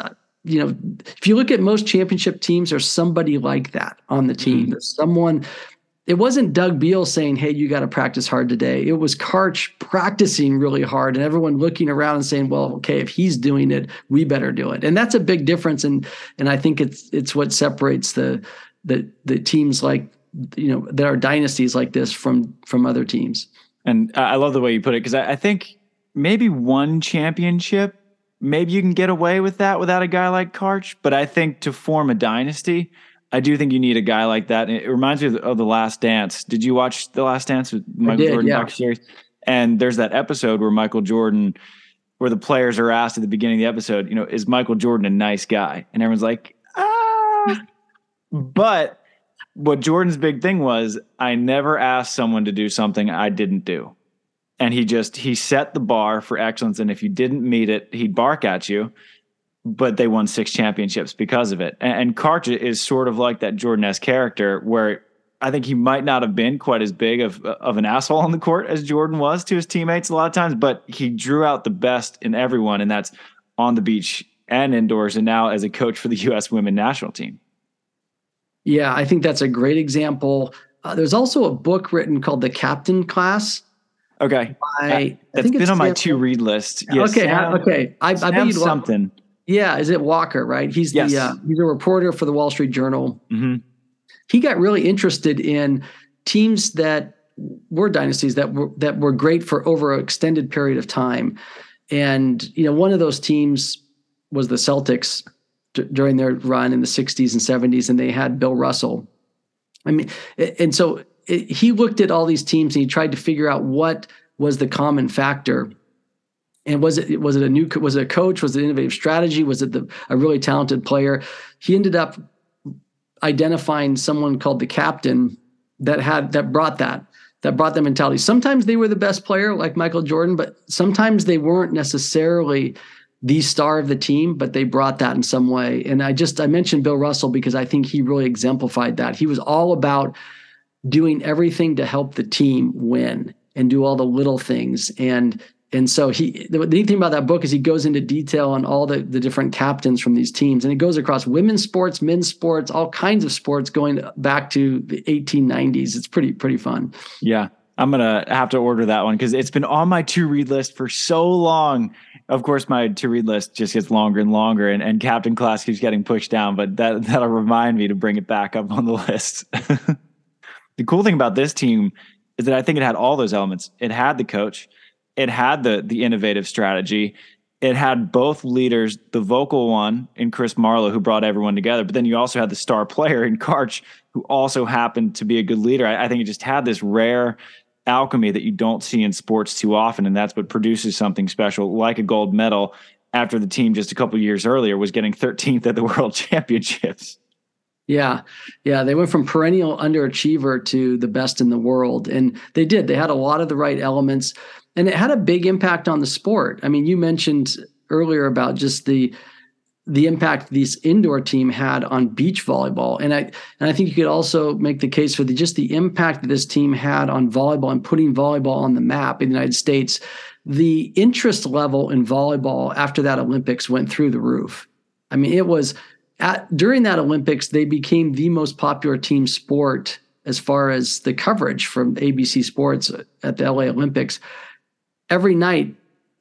You know, if you look at most championship teams, there's somebody like that on the team. There's someone. It wasn't Doug Beal saying, hey, you got to practice hard today. It was Karch practicing really hard and everyone looking around and saying, well, okay, if he's doing it, we better do it. And that's a big difference. And and I think it's it's what separates the the the teams like, you know, that are dynasties like this from from other teams. And I love the way you put it, because I, I think maybe one championship, maybe you can get away with that without a guy like Karch, but I think to form a dynasty, I do think you need a guy like that. And it reminds me of the, of the Last Dance. Did you watch The Last Dance with Michael did, Jordan? Yeah. Series? And there's that episode where Michael Jordan, where the players are asked at the beginning of the episode, you know, is Michael Jordan a nice guy? And everyone's like, ah. But what Jordan's big thing was, I never asked someone to do something I didn't do. And he just, he set the bar for excellence. And if you didn't meet it, he'd bark at you, but they won six championships because of it. And, and Karch is sort of like that Jordan-esque character, where I think he might not have been quite as big of, of an asshole on the court as Jordan was to his teammates a lot of times, but he drew out the best in everyone. And that's on the beach and indoors. And now as a coach for the U S women national team. Yeah, I think that's a great example. Uh, there's also a book written called The Captain Class. Okay, by, that's I think been it's on my to read list. Yes, okay, Sam, okay. I, I bet you'd something. Walker. Yeah, is it Walker? Right? He's yes. the uh, he's a reporter for the Wall Street Journal. Mm-hmm. He got really interested in teams that were dynasties that were that were great for over an extended period of time, and you know, one of those teams was the Celtics d- during their run in the sixties and seventies, and they had Bill Russell. I mean, and so. It, he looked at all these teams and he tried to figure out what was the common factor, and was it was it a new was it a coach, was it innovative strategy, was it the, a really talented player? He ended up identifying someone called the captain that had that brought that that brought that mentality. Sometimes they were the best player, like Michael Jordan, but sometimes they weren't necessarily the star of the team, but they brought that in some way. And I just, I mentioned Bill Russell because I think he really exemplified that. He was all about doing everything to help the team win and do all the little things. And and so he, the neat thing about that book is he goes into detail on all the, the different captains from these teams. And it goes across women's sports, men's sports, all kinds of sports going back to the eighteen nineties. It's pretty, pretty fun. Yeah. I'm going to have to order that one because it's been on my to-read list for so long. Of course, my to-read list just gets longer and longer, and, and Captain Class keeps getting pushed down, but that, that'll remind me to bring it back up on the list. The cool thing about this team is that I think it had all those elements. It had the coach. It had the the innovative strategy. It had both leaders, the vocal one in Chris Marlowe, who brought everyone together, but then you also had the star player in Karch, who also happened to be a good leader. I, I think it just had this rare alchemy that you don't see in sports too often, and that's what produces something special like a gold medal after the team just a couple years earlier was getting thirteenth at the World Championships. Yeah. Yeah. They went from perennial underachiever to the best in the world. And they did. They had a lot of the right elements, and it had a big impact on the sport. I mean, you mentioned earlier about just the the impact this indoor team had on beach volleyball. And I and I think you could also make the case for the, just the impact that this team had on volleyball and putting volleyball on the map in the United States. The interest level in volleyball after that Olympics went through the roof. I mean, it was at, during that Olympics, they became the most popular team sport as far as the coverage from A B C Sports at the L A Olympics. Every night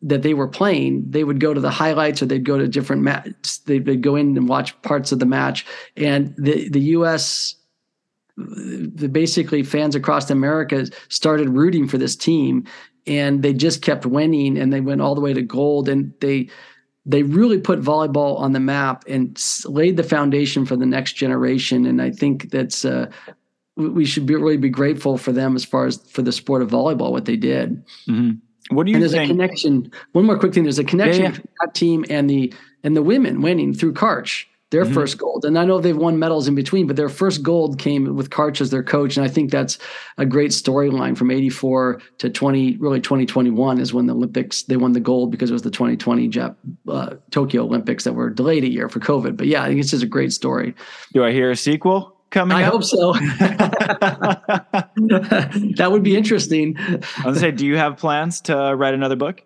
that they were playing, they would go to the highlights, or they'd go to different matches. They'd go in and watch parts of the match. And the, the U S, the basically fans across America started rooting for this team, and they just kept winning, and they went all the way to gold. And they, they really put volleyball on the map and laid the foundation for the next generation. And I think that's, uh, we should be really be grateful for them as far as for the sport of volleyball, what they did. Mm-hmm. What do you and there's think? A connection. One more quick thing. There's a connection yeah, yeah. between that team and the and the women winning through Karch, their mm-hmm. first gold. And I know they've won medals in between, but their first gold came with Karch as their coach. And I think that's a great storyline from eighty-four to twenty, really twenty twenty-one is when the Olympics, they won the gold because it was the twenty twenty Jap, uh, Tokyo Olympics that were delayed a year for COVID. But yeah, I think it's just a great story. Do I hear a sequel coming I up? Hope so. That would be interesting. I was going to say, do you have plans to write another book?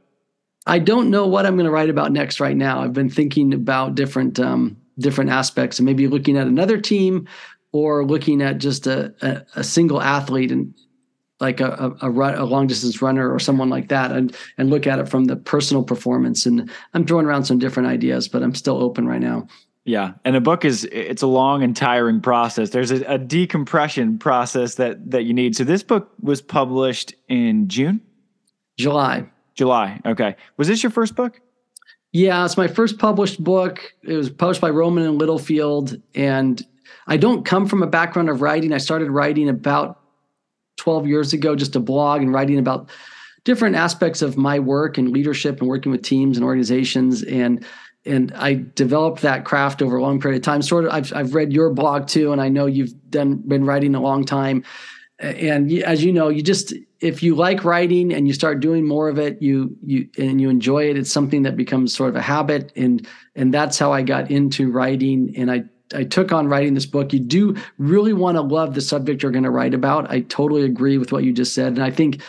I don't know what I'm going to write about next right now. I've been thinking about different um, different aspects, and maybe looking at another team, or looking at just a, a, a single athlete, and like a, a, a, run, a long-distance runner or someone like that, and, and look at it from the personal performance. And I'm throwing around some different ideas, but I'm still open right now. Yeah. And a book is, it's a long and tiring process. There's a, a decompression process that, that you need. So this book was published in June? July. July. Okay. Was this your first book? Yeah. It's my first published book. It was published by Roman and Littlefield. And I don't come from a background of writing. I started writing about twelve years ago, just a blog, and writing about different aspects of my work and leadership and working with teams and organizations. And And I developed that craft over a long period of time. Sort of, I've I've read your blog too, and I know you've done been writing a long time. And as you know, you just if you like writing and you start doing more of it, you you and you enjoy it. It's something that becomes sort of a habit, and and that's how I got into writing. And I I took on writing this book. You do really want to love the subject you're going to write about. I totally agree with what you just said, and I think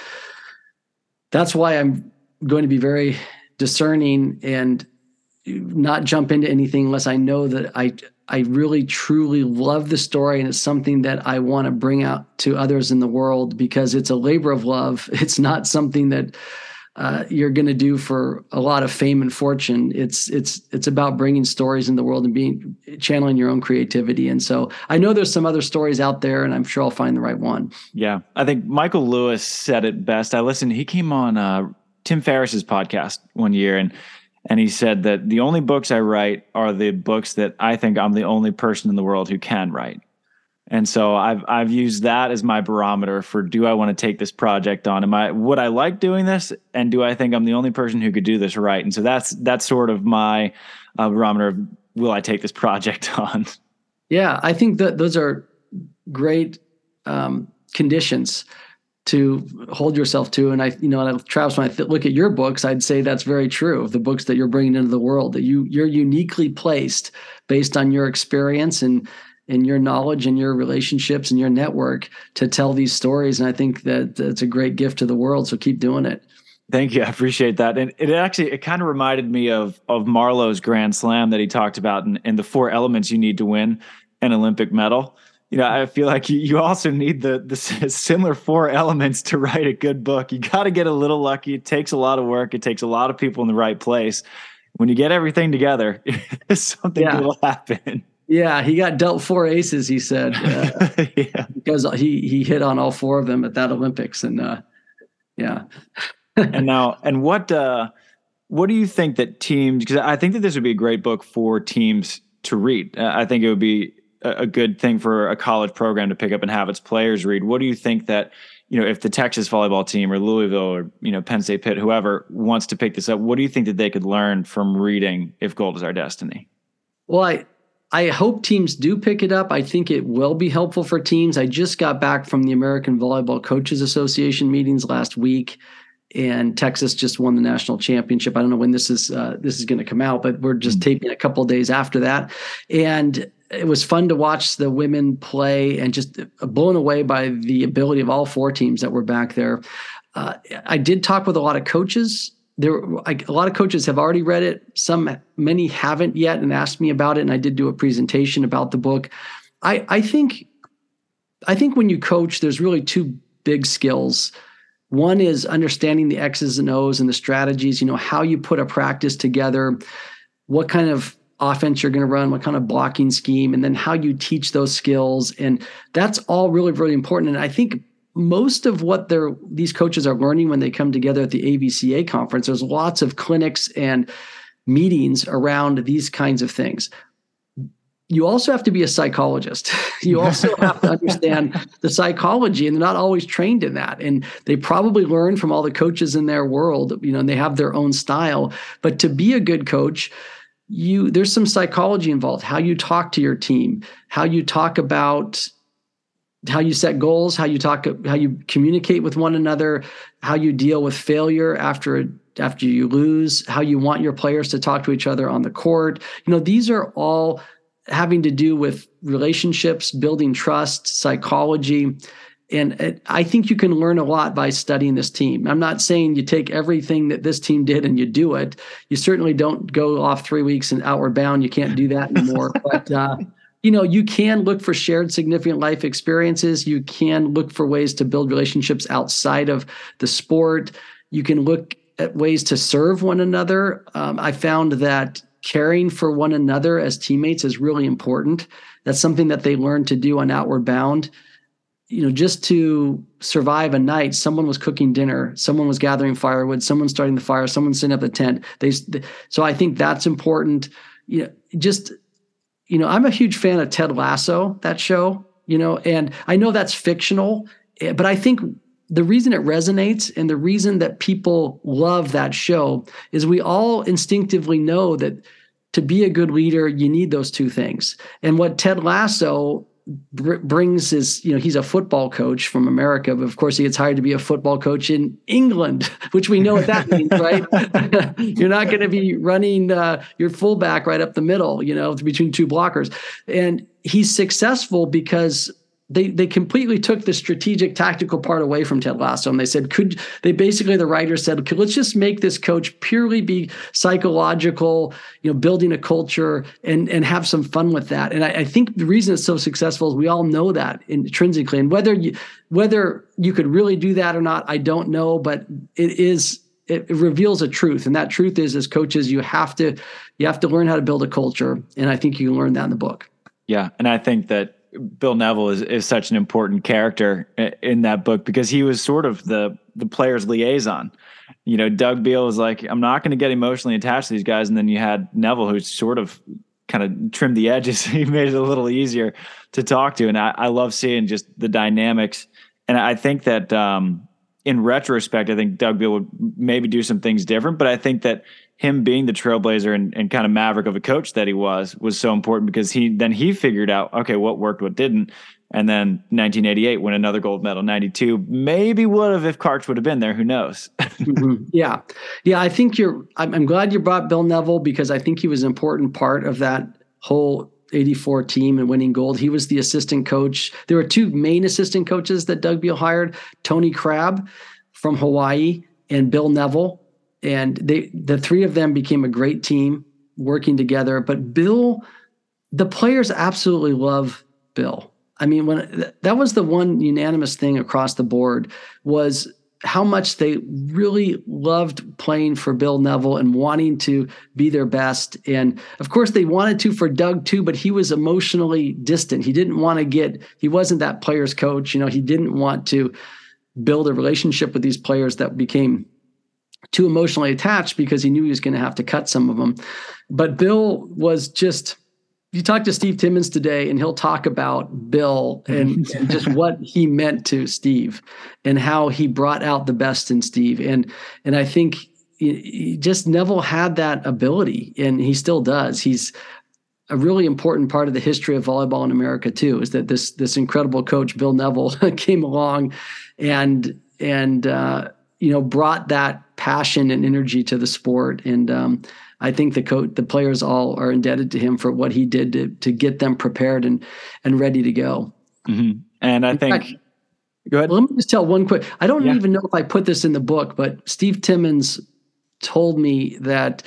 that's why I'm going to be very discerning and not jump into anything unless I know that I I really truly love the story, and it's something that I want to bring out to others in the world, because it's a labor of love. It's not something that uh, you're going to do for a lot of fame and fortune. It's it's it's about bringing stories in the world and being channeling your own creativity. And so I know there's some other stories out there, and I'm sure I'll find the right one. Yeah, I think Michael Lewis said it best. I listened. He came on uh, Tim Ferriss's podcast one year, and. And he said that the only books I write are the books that I think I'm the only person in the world who can write. And so I've I've used that as my barometer for, do I want to take this project on? Am I would I like doing this? And do I think I'm the only person who could do this right? And so that's that's sort of my uh, barometer of, will I take this project on? Yeah, I think that those are great um, conditions to hold yourself to. And I, you know, Travis, when I th- look at your books, I'd say that's very true of the books that you're bringing into the world, that you you're uniquely placed based on your experience and, and your knowledge and your relationships and your network to tell these stories. And I think that it's a great gift to the world. So keep doing it. Thank you. I appreciate that. And it actually, it kind of reminded me of, of Marlowe's Grand Slam that he talked about and, and the four elements you need to win an Olympic medal. You know, I feel like you also need the, the similar four elements to write a good book. You got to get a little lucky. It takes a lot of work. It takes a lot of people in the right place. When you get everything together, something yeah. will happen. Yeah, he got dealt four aces, he said, uh, yeah. because he he hit on all four of them at that Olympics. And uh, yeah. and now, and what uh, what do you think that teams? Because I think that this would be a great book for teams to read. Uh, I think it would be a good thing for a college program to pick up and have its players read. What do you think that, you know, if the Texas volleyball team or Louisville or, you know, Penn State, Pitt, whoever wants to pick this up, what do you think that they could learn from reading If Gold Is Our Destiny? Well, I, I hope teams do pick it up. I think it will be helpful for teams. I just got back from the American Volleyball Coaches Association meetings last week, and Texas just won the national championship. I don't know when this is, uh, this is going to come out, but we're just mm-hmm. taping a couple of days after that. And it was fun to watch the women play and just blown away by the ability of all four teams that were back there. Uh, I did talk with a lot of coaches. There, I, a lot of coaches have already read it. Some, many haven't yet and asked me about it. And I did do a presentation about the book. I, I think, I think when you coach, there's really two big skills. One is understanding the X's and O's and the strategies, you know, how you put a practice together, what kind of offense you're going to run, what kind of blocking scheme, and then how you teach those skills. And that's all really, really important. And I think most of what they're, these coaches are learning when they come together at the A V C A conference, there's lots of clinics and meetings around these kinds of things. You also have to be a psychologist. You also have to understand the psychology, and they're not always trained in that. And they probably learn from all the coaches in their world, you know, and they have their own style. But to be a good coach, You there's some psychology involved, how you talk to your team, how you talk about how you set goals, how you talk, how you communicate with one another, how you deal with failure after after you lose, how you want your players to talk to each other on the court. You know, these are all having to do with relationships, building trust, psychology. And I think you can learn a lot by studying this team. I'm not saying you take everything that this team did and you do it. You certainly don't go off three weeks and Outward Bound. You can't do that anymore. But, uh, you know, you can look for shared significant life experiences. You can look for ways to build relationships outside of the sport. You can look at ways to serve one another. Um, I found that caring for one another as teammates is really important. That's something that they learn to do on Outward Bound. You know, just to survive a night, someone was cooking dinner, someone was gathering firewood, someone starting the fire, someone setting up the tent. They, so I think that's important. You know, just, you know, I'm a huge fan of Ted Lasso, that show, you know, and I know that's fictional, but I think the reason it resonates and the reason that people love that show is we all instinctively know that to be a good leader, you need those two things. And what Ted Lasso brings his, you know, he's a football coach from America, but of course he gets hired to be a football coach in England, which we know what that means, right? You're not going to be running uh, your fullback right up the middle, you know, between two blockers. And he's successful because they they completely took the strategic tactical part away from Ted Lasso. And they said, could they basically, the writer said, okay, let's just make this coach purely be psychological, you know, building a culture and, and have some fun with that. And I, I think the reason it's so successful is we all know that intrinsically, and whether you, whether you could really do that or not, I don't know, but it is, it reveals a truth. And that truth is, as coaches, you have to, you have to learn how to build a culture. And I think you can learn that in the book. Yeah. And I think that Bill Neville is, is such an important character in that book because he was sort of the the player's liaison. You know, Doug Beal was like, I'm not going to get emotionally attached to these guys. And then you had Neville, who sort of kind of trimmed the edges. He made it a little easier to talk to. And I, I love seeing just the dynamics. And I think that um, in retrospect, I think Doug Beal would maybe do some things different, but I think that him being the trailblazer and, and kind of maverick of a coach that he was, was so important because he, then he figured out, okay, what worked, what didn't. And then nineteen eighty-eight, win another gold medal. ninety-two, maybe would have if Karch would have been there. Who knows? mm-hmm. Yeah. Yeah, I think you're – I'm glad you brought Bill Neville because I think he was an important part of that whole eighty-four team and winning gold. He was the assistant coach. There were two main assistant coaches that Doug Beal hired, Tony Crabb from Hawaii and Bill Neville. And they, the three of them became a great team working together. But Bill – the players absolutely love Bill. I mean, when that was the one unanimous thing across the board was how much they really loved playing for Bill Neville and wanting to be their best. And of course they wanted to for Doug too, but he was emotionally distant. He didn't want to get, he wasn't that player's coach. You know, he didn't want to build a relationship with these players that became too emotionally attached because he knew he was going to have to cut some of them. But Bill was just, you talk to Steve Timmons today and he'll talk about Bill and, and just what he meant to Steve and how he brought out the best in Steve. And, and I think he, he just Neville had that ability and he still does. He's a really important part of the history of volleyball in America too, is that this, this incredible coach, Bill Neville came along and, and, uh, you know, brought that passion and energy to the sport. And, um, I think the coach, the players all are indebted to him for what he did to to get them prepared and and ready to go. Mm-hmm. And I in think, fact, go ahead. Well, let me just tell one quick. I don't yeah. even know if I put this in the book, but Steve Timmons told me that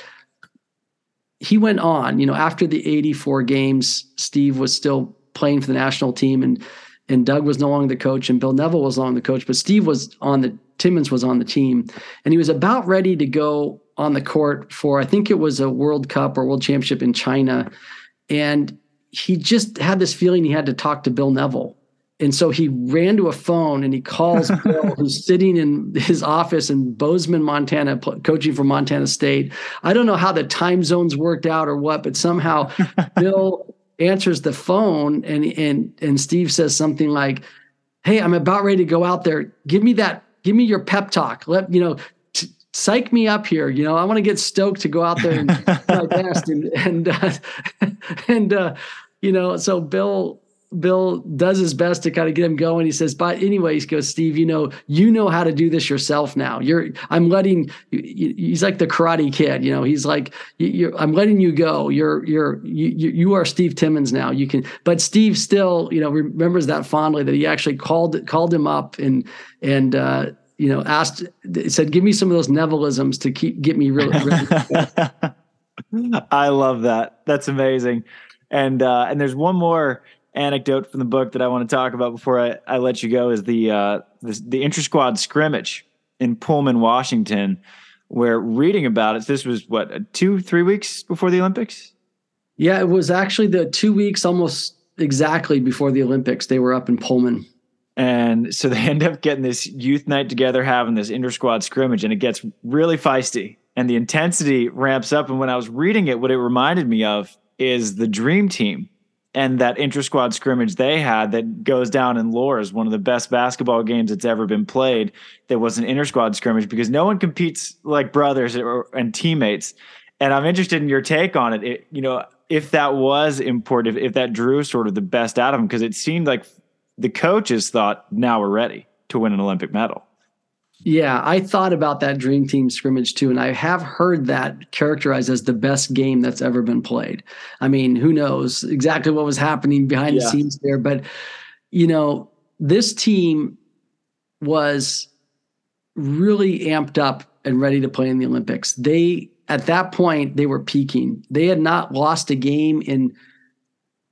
he went on. You know, after the eighty-four games, Steve was still playing for the national team, and and Doug was no longer the coach, and Bill Neville was no longer the coach, but Steve was on the Timmons was on the team, and he was about ready to go on the court for, I think it was a World Cup or World Championship in China. And he just had this feeling he had to talk to Bill Neville. And so he ran to a phone and he calls Bill, who's sitting in his office in Bozeman, Montana, coaching for Montana State. I don't know how the time zones worked out or what, but somehow Bill answers the phone and, and, and Steve says something like, "Hey, I'm about ready to go out there. Give me that, give me your pep talk. Let, you know, psych me up here. You know, I want to get stoked to go out there and my best." And, and, uh, and, uh, you know, so Bill, Bill does his best to kind of get him going. He says, but anyways, he goes, "Steve, you know, you know how to do this yourself now. You're, I'm letting you," he's like the Karate Kid, you know, he's like, "You're, I'm letting you go. You're, you're, you, you are Steve Timmons now. You can," but Steve still, you know, remembers that fondly that he actually called, called him up and, and, uh, you know, asked, said, "Give me some of those Nevileisms to keep, get me really." really I love that. That's amazing. And, uh, and there's one more anecdote from the book that I want to talk about before I, I let you go is the, uh, the, the inter-squad scrimmage in Pullman, Washington, where reading about it, this was what, two, three weeks before the Olympics? Yeah, it was actually the two weeks, almost exactly before the Olympics. They were up in Pullman. And so they end up getting this youth night together, having this inter-squad scrimmage, and it gets really feisty and the intensity ramps up. And when I was reading it, what it reminded me of is the Dream Team and that inter-squad scrimmage they had that goes down in lore as one of the best basketball games that's ever been played. There was an inter-squad scrimmage because no one competes like brothers and teammates. And I'm interested in your take on it. It you know, if that was important, if, if that drew sort of the best out of them, because it seemed like the coaches thought, now we're ready to win an Olympic medal. Yeah, I thought about that Dream Team scrimmage too, and I have heard that characterized as the best game that's ever been played. I mean, who knows exactly what was happening behind yeah. the scenes there, but, you know, this team was really amped up and ready to play in the Olympics. They, at that point, they were peaking. They had not lost a game in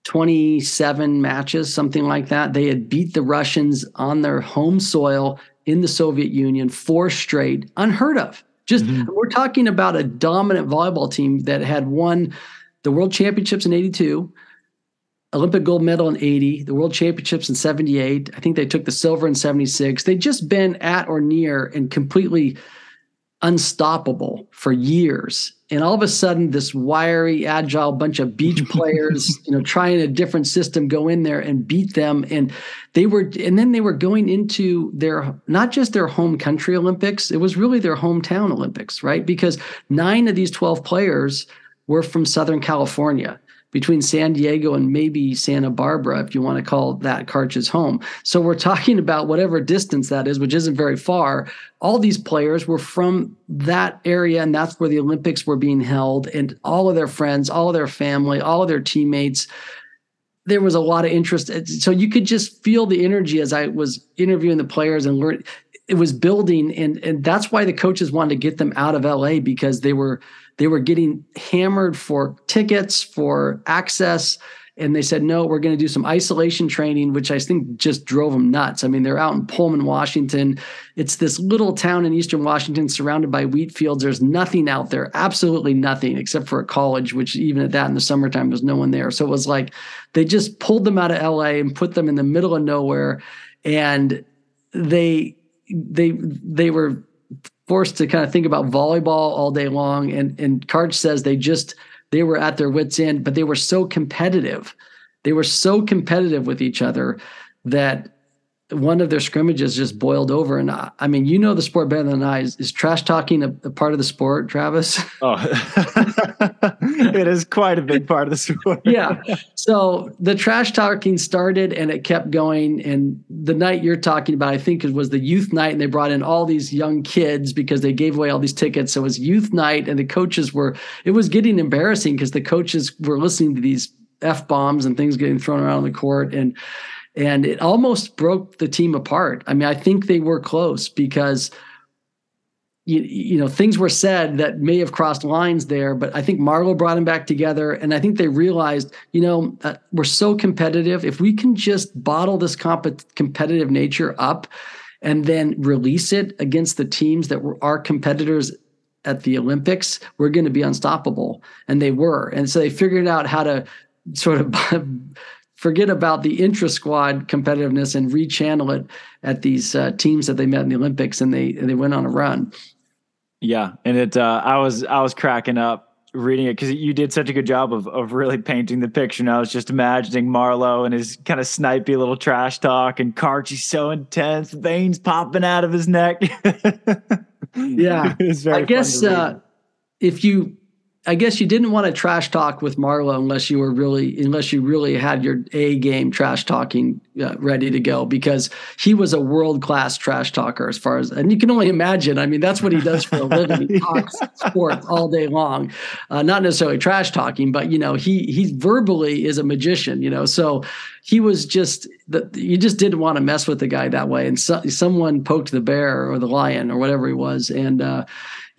twenty-seven matches, something like that. They had beat the Russians on their home soil in the Soviet Union, four straight, unheard of. Just, mm-hmm. we're talking about a dominant volleyball team that had won the World Championships in eighty-two, Olympic gold medal in eighty, the World Championships in seventy-eight. I think they took the silver in seventy-six. They'd just been at or near and completely unstoppable for years. And all of a sudden, this wiry, agile bunch of beach players, you know, trying a different system, go in there and beat them. And they were, and then they were going into their, not just their home country Olympics, it was really their hometown Olympics, right? Because nine of these twelve players were from Southern California. between San Diego and maybe Santa Barbara, if you want to call that Karch's home. So we're talking about whatever distance that is, which isn't very far. All these players were from that area, and that's where the Olympics were being held. And all of their friends, all of their family, all of their teammates, there was a lot of interest. So you could just feel the energy as I was interviewing the players and learning. It was building, and and that's why the coaches wanted to get them out of L A, because they were they were getting hammered for tickets, for access, and they said, no, we're going to do some isolation training, which I think just drove them nuts. I mean, they're out in Pullman, Washington. It's this little town in eastern Washington surrounded by wheat fields. There's nothing out there, absolutely nothing, except for a college, which even at that in the summertime, there's no one there. So it was like they just pulled them out of L A and put them in the middle of nowhere, and they – They they were forced to kind of think about volleyball all day long, and and Karch says they just they were at their wits' end, but they were so competitive, they were so competitive with each other that one of their scrimmages just boiled over. And I, I mean, you know the sport better than I. Is, is trash talking a, a part of the sport, Travis? Oh, it is quite a big part of the sport. Yeah. So the trash talking started and it kept going. And the night you're talking about, I think it was the youth night, and they brought in all these young kids because they gave away all these tickets. So it was youth night, and the coaches were, it was getting embarrassing because the coaches were listening to these F-bombs and things getting thrown around on the court. And And it almost broke the team apart. I mean, I think they were close because, you, you know, things were said that may have crossed lines there, but I think Marlowe brought them back together. And I think they realized, you know, uh, we're so competitive. If we can just bottle this comp- competitive nature up and then release it against the teams that were our competitors at the Olympics, we're going to be unstoppable. And they were. And so they figured out how to sort of forget about the intra-squad competitiveness and rechannel it at these uh, teams that they met in the Olympics, and they and they went on a run. Yeah, and it uh, I was I was cracking up reading it because you did such a good job of of really painting the picture. And I was just imagining Marlowe and his kind of snipey little trash talk, and Karch, he's so intense, veins popping out of his neck. Yeah, I guess uh, if you. I guess you didn't want to trash talk with Marlowe unless you were really, unless you really had your A game trash talking uh, ready to go, because he was a world class trash talker as far as, and you can only imagine. I mean, that's what he does for a living. He talks sports all day long, uh, not necessarily trash talking, but you know, he he verbally is a magician. You know, so he was just the, you just didn't want to mess with the guy that way. And so, someone poked the bear or the lion or whatever he was, and. uh,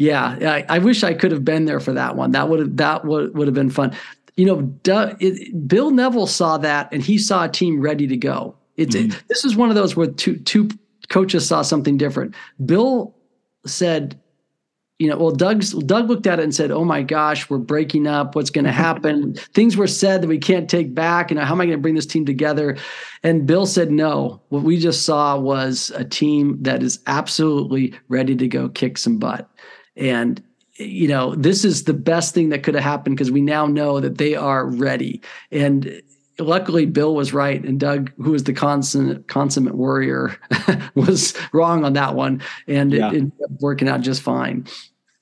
Yeah, I, I wish I could have been there for that one. That would have that would, would have been fun. You know, Doug, it, Bill Neville saw that, and he saw a team ready to go. It's mm-hmm. it, this is one of those where two two coaches saw something different. Bill said, you know, well, Doug's, Doug looked at it and said, oh, my gosh, we're breaking up. What's going to happen? Things were said that we can't take back. And how am I going to bring this team together? And Bill said, no, what we just saw was a team that is absolutely ready to go kick some butt. And, you know, this is the best thing that could have happened because we now know that they are ready. And luckily, Bill was right. And Doug, who is the consummate, consummate warrior, was wrong on that one. And yeah. it, it ended up working out just fine.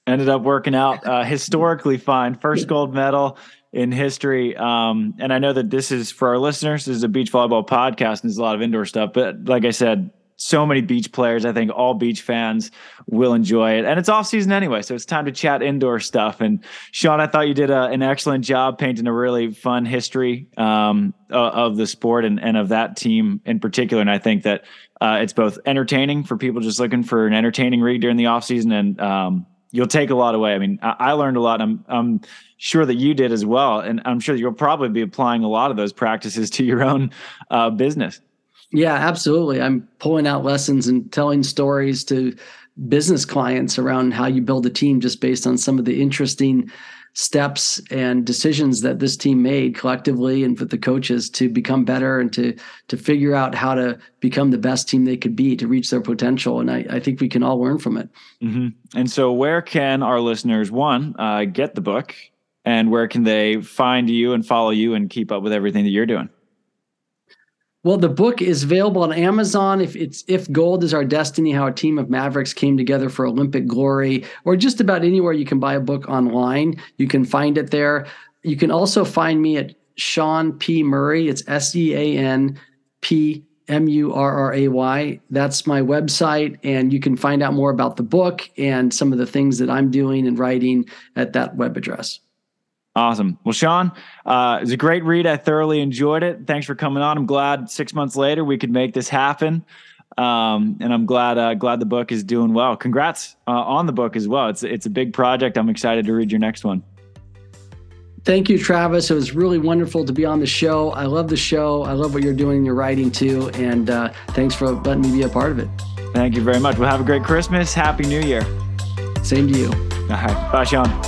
Ended up working out uh, historically fine. First gold medal in history. Um, and I know that this is, for our listeners, this is a beach volleyball podcast, and there's a lot of indoor stuff. But like I said, so many beach players, I think all beach fans will enjoy it. And it's off season anyway, so it's time to chat indoor stuff. And Sean, I thought you did a, an excellent job painting a really fun history um, of the sport and, and of that team in particular. And I think that uh, it's both entertaining for people just looking for an entertaining read during the off season, and um, you'll take a lot away. I mean, I, I learned a lot. I'm, I'm sure that you did as well. And I'm sure you'll probably be applying a lot of those practices to your own uh, business. Yeah, absolutely. I'm pulling out lessons and telling stories to business clients around how you build a team just based on some of the interesting steps and decisions that this team made collectively and with the coaches to become better and to to figure out how to become the best team they could be to reach their potential. And I, I think we can all learn from it. Mm-hmm. And so where can our listeners, one, uh, get the book, and where can they find you and follow you and keep up with everything that you're doing? Well, the book is available on Amazon. If it's If Gold Is Our Destiny, How a Team of Mavericks Came Together for Olympic Glory, or just about anywhere you can buy a book online, you can find it there. You can also find me at Sean P. Murray. It's S E A N P M U R R A Y. That's my website, and you can find out more about the book and some of the things that I'm doing and writing at that web address. Awesome. Well, Sean, uh, it was a great read. I thoroughly enjoyed it. Thanks for coming on. I'm glad six months later we could make this happen. Um, and I'm glad, uh, glad the book is doing well. Congrats uh, on the book as well. It's, it's a big project. I'm excited to read your next one. Thank you, Travis. It was really wonderful to be on the show. I love the show. I love what you're doing and your writing too. And uh, thanks for letting me be a part of it. Thank you very much. Well, have a great Christmas. Happy New Year. Same to you. All right. Bye, Sean.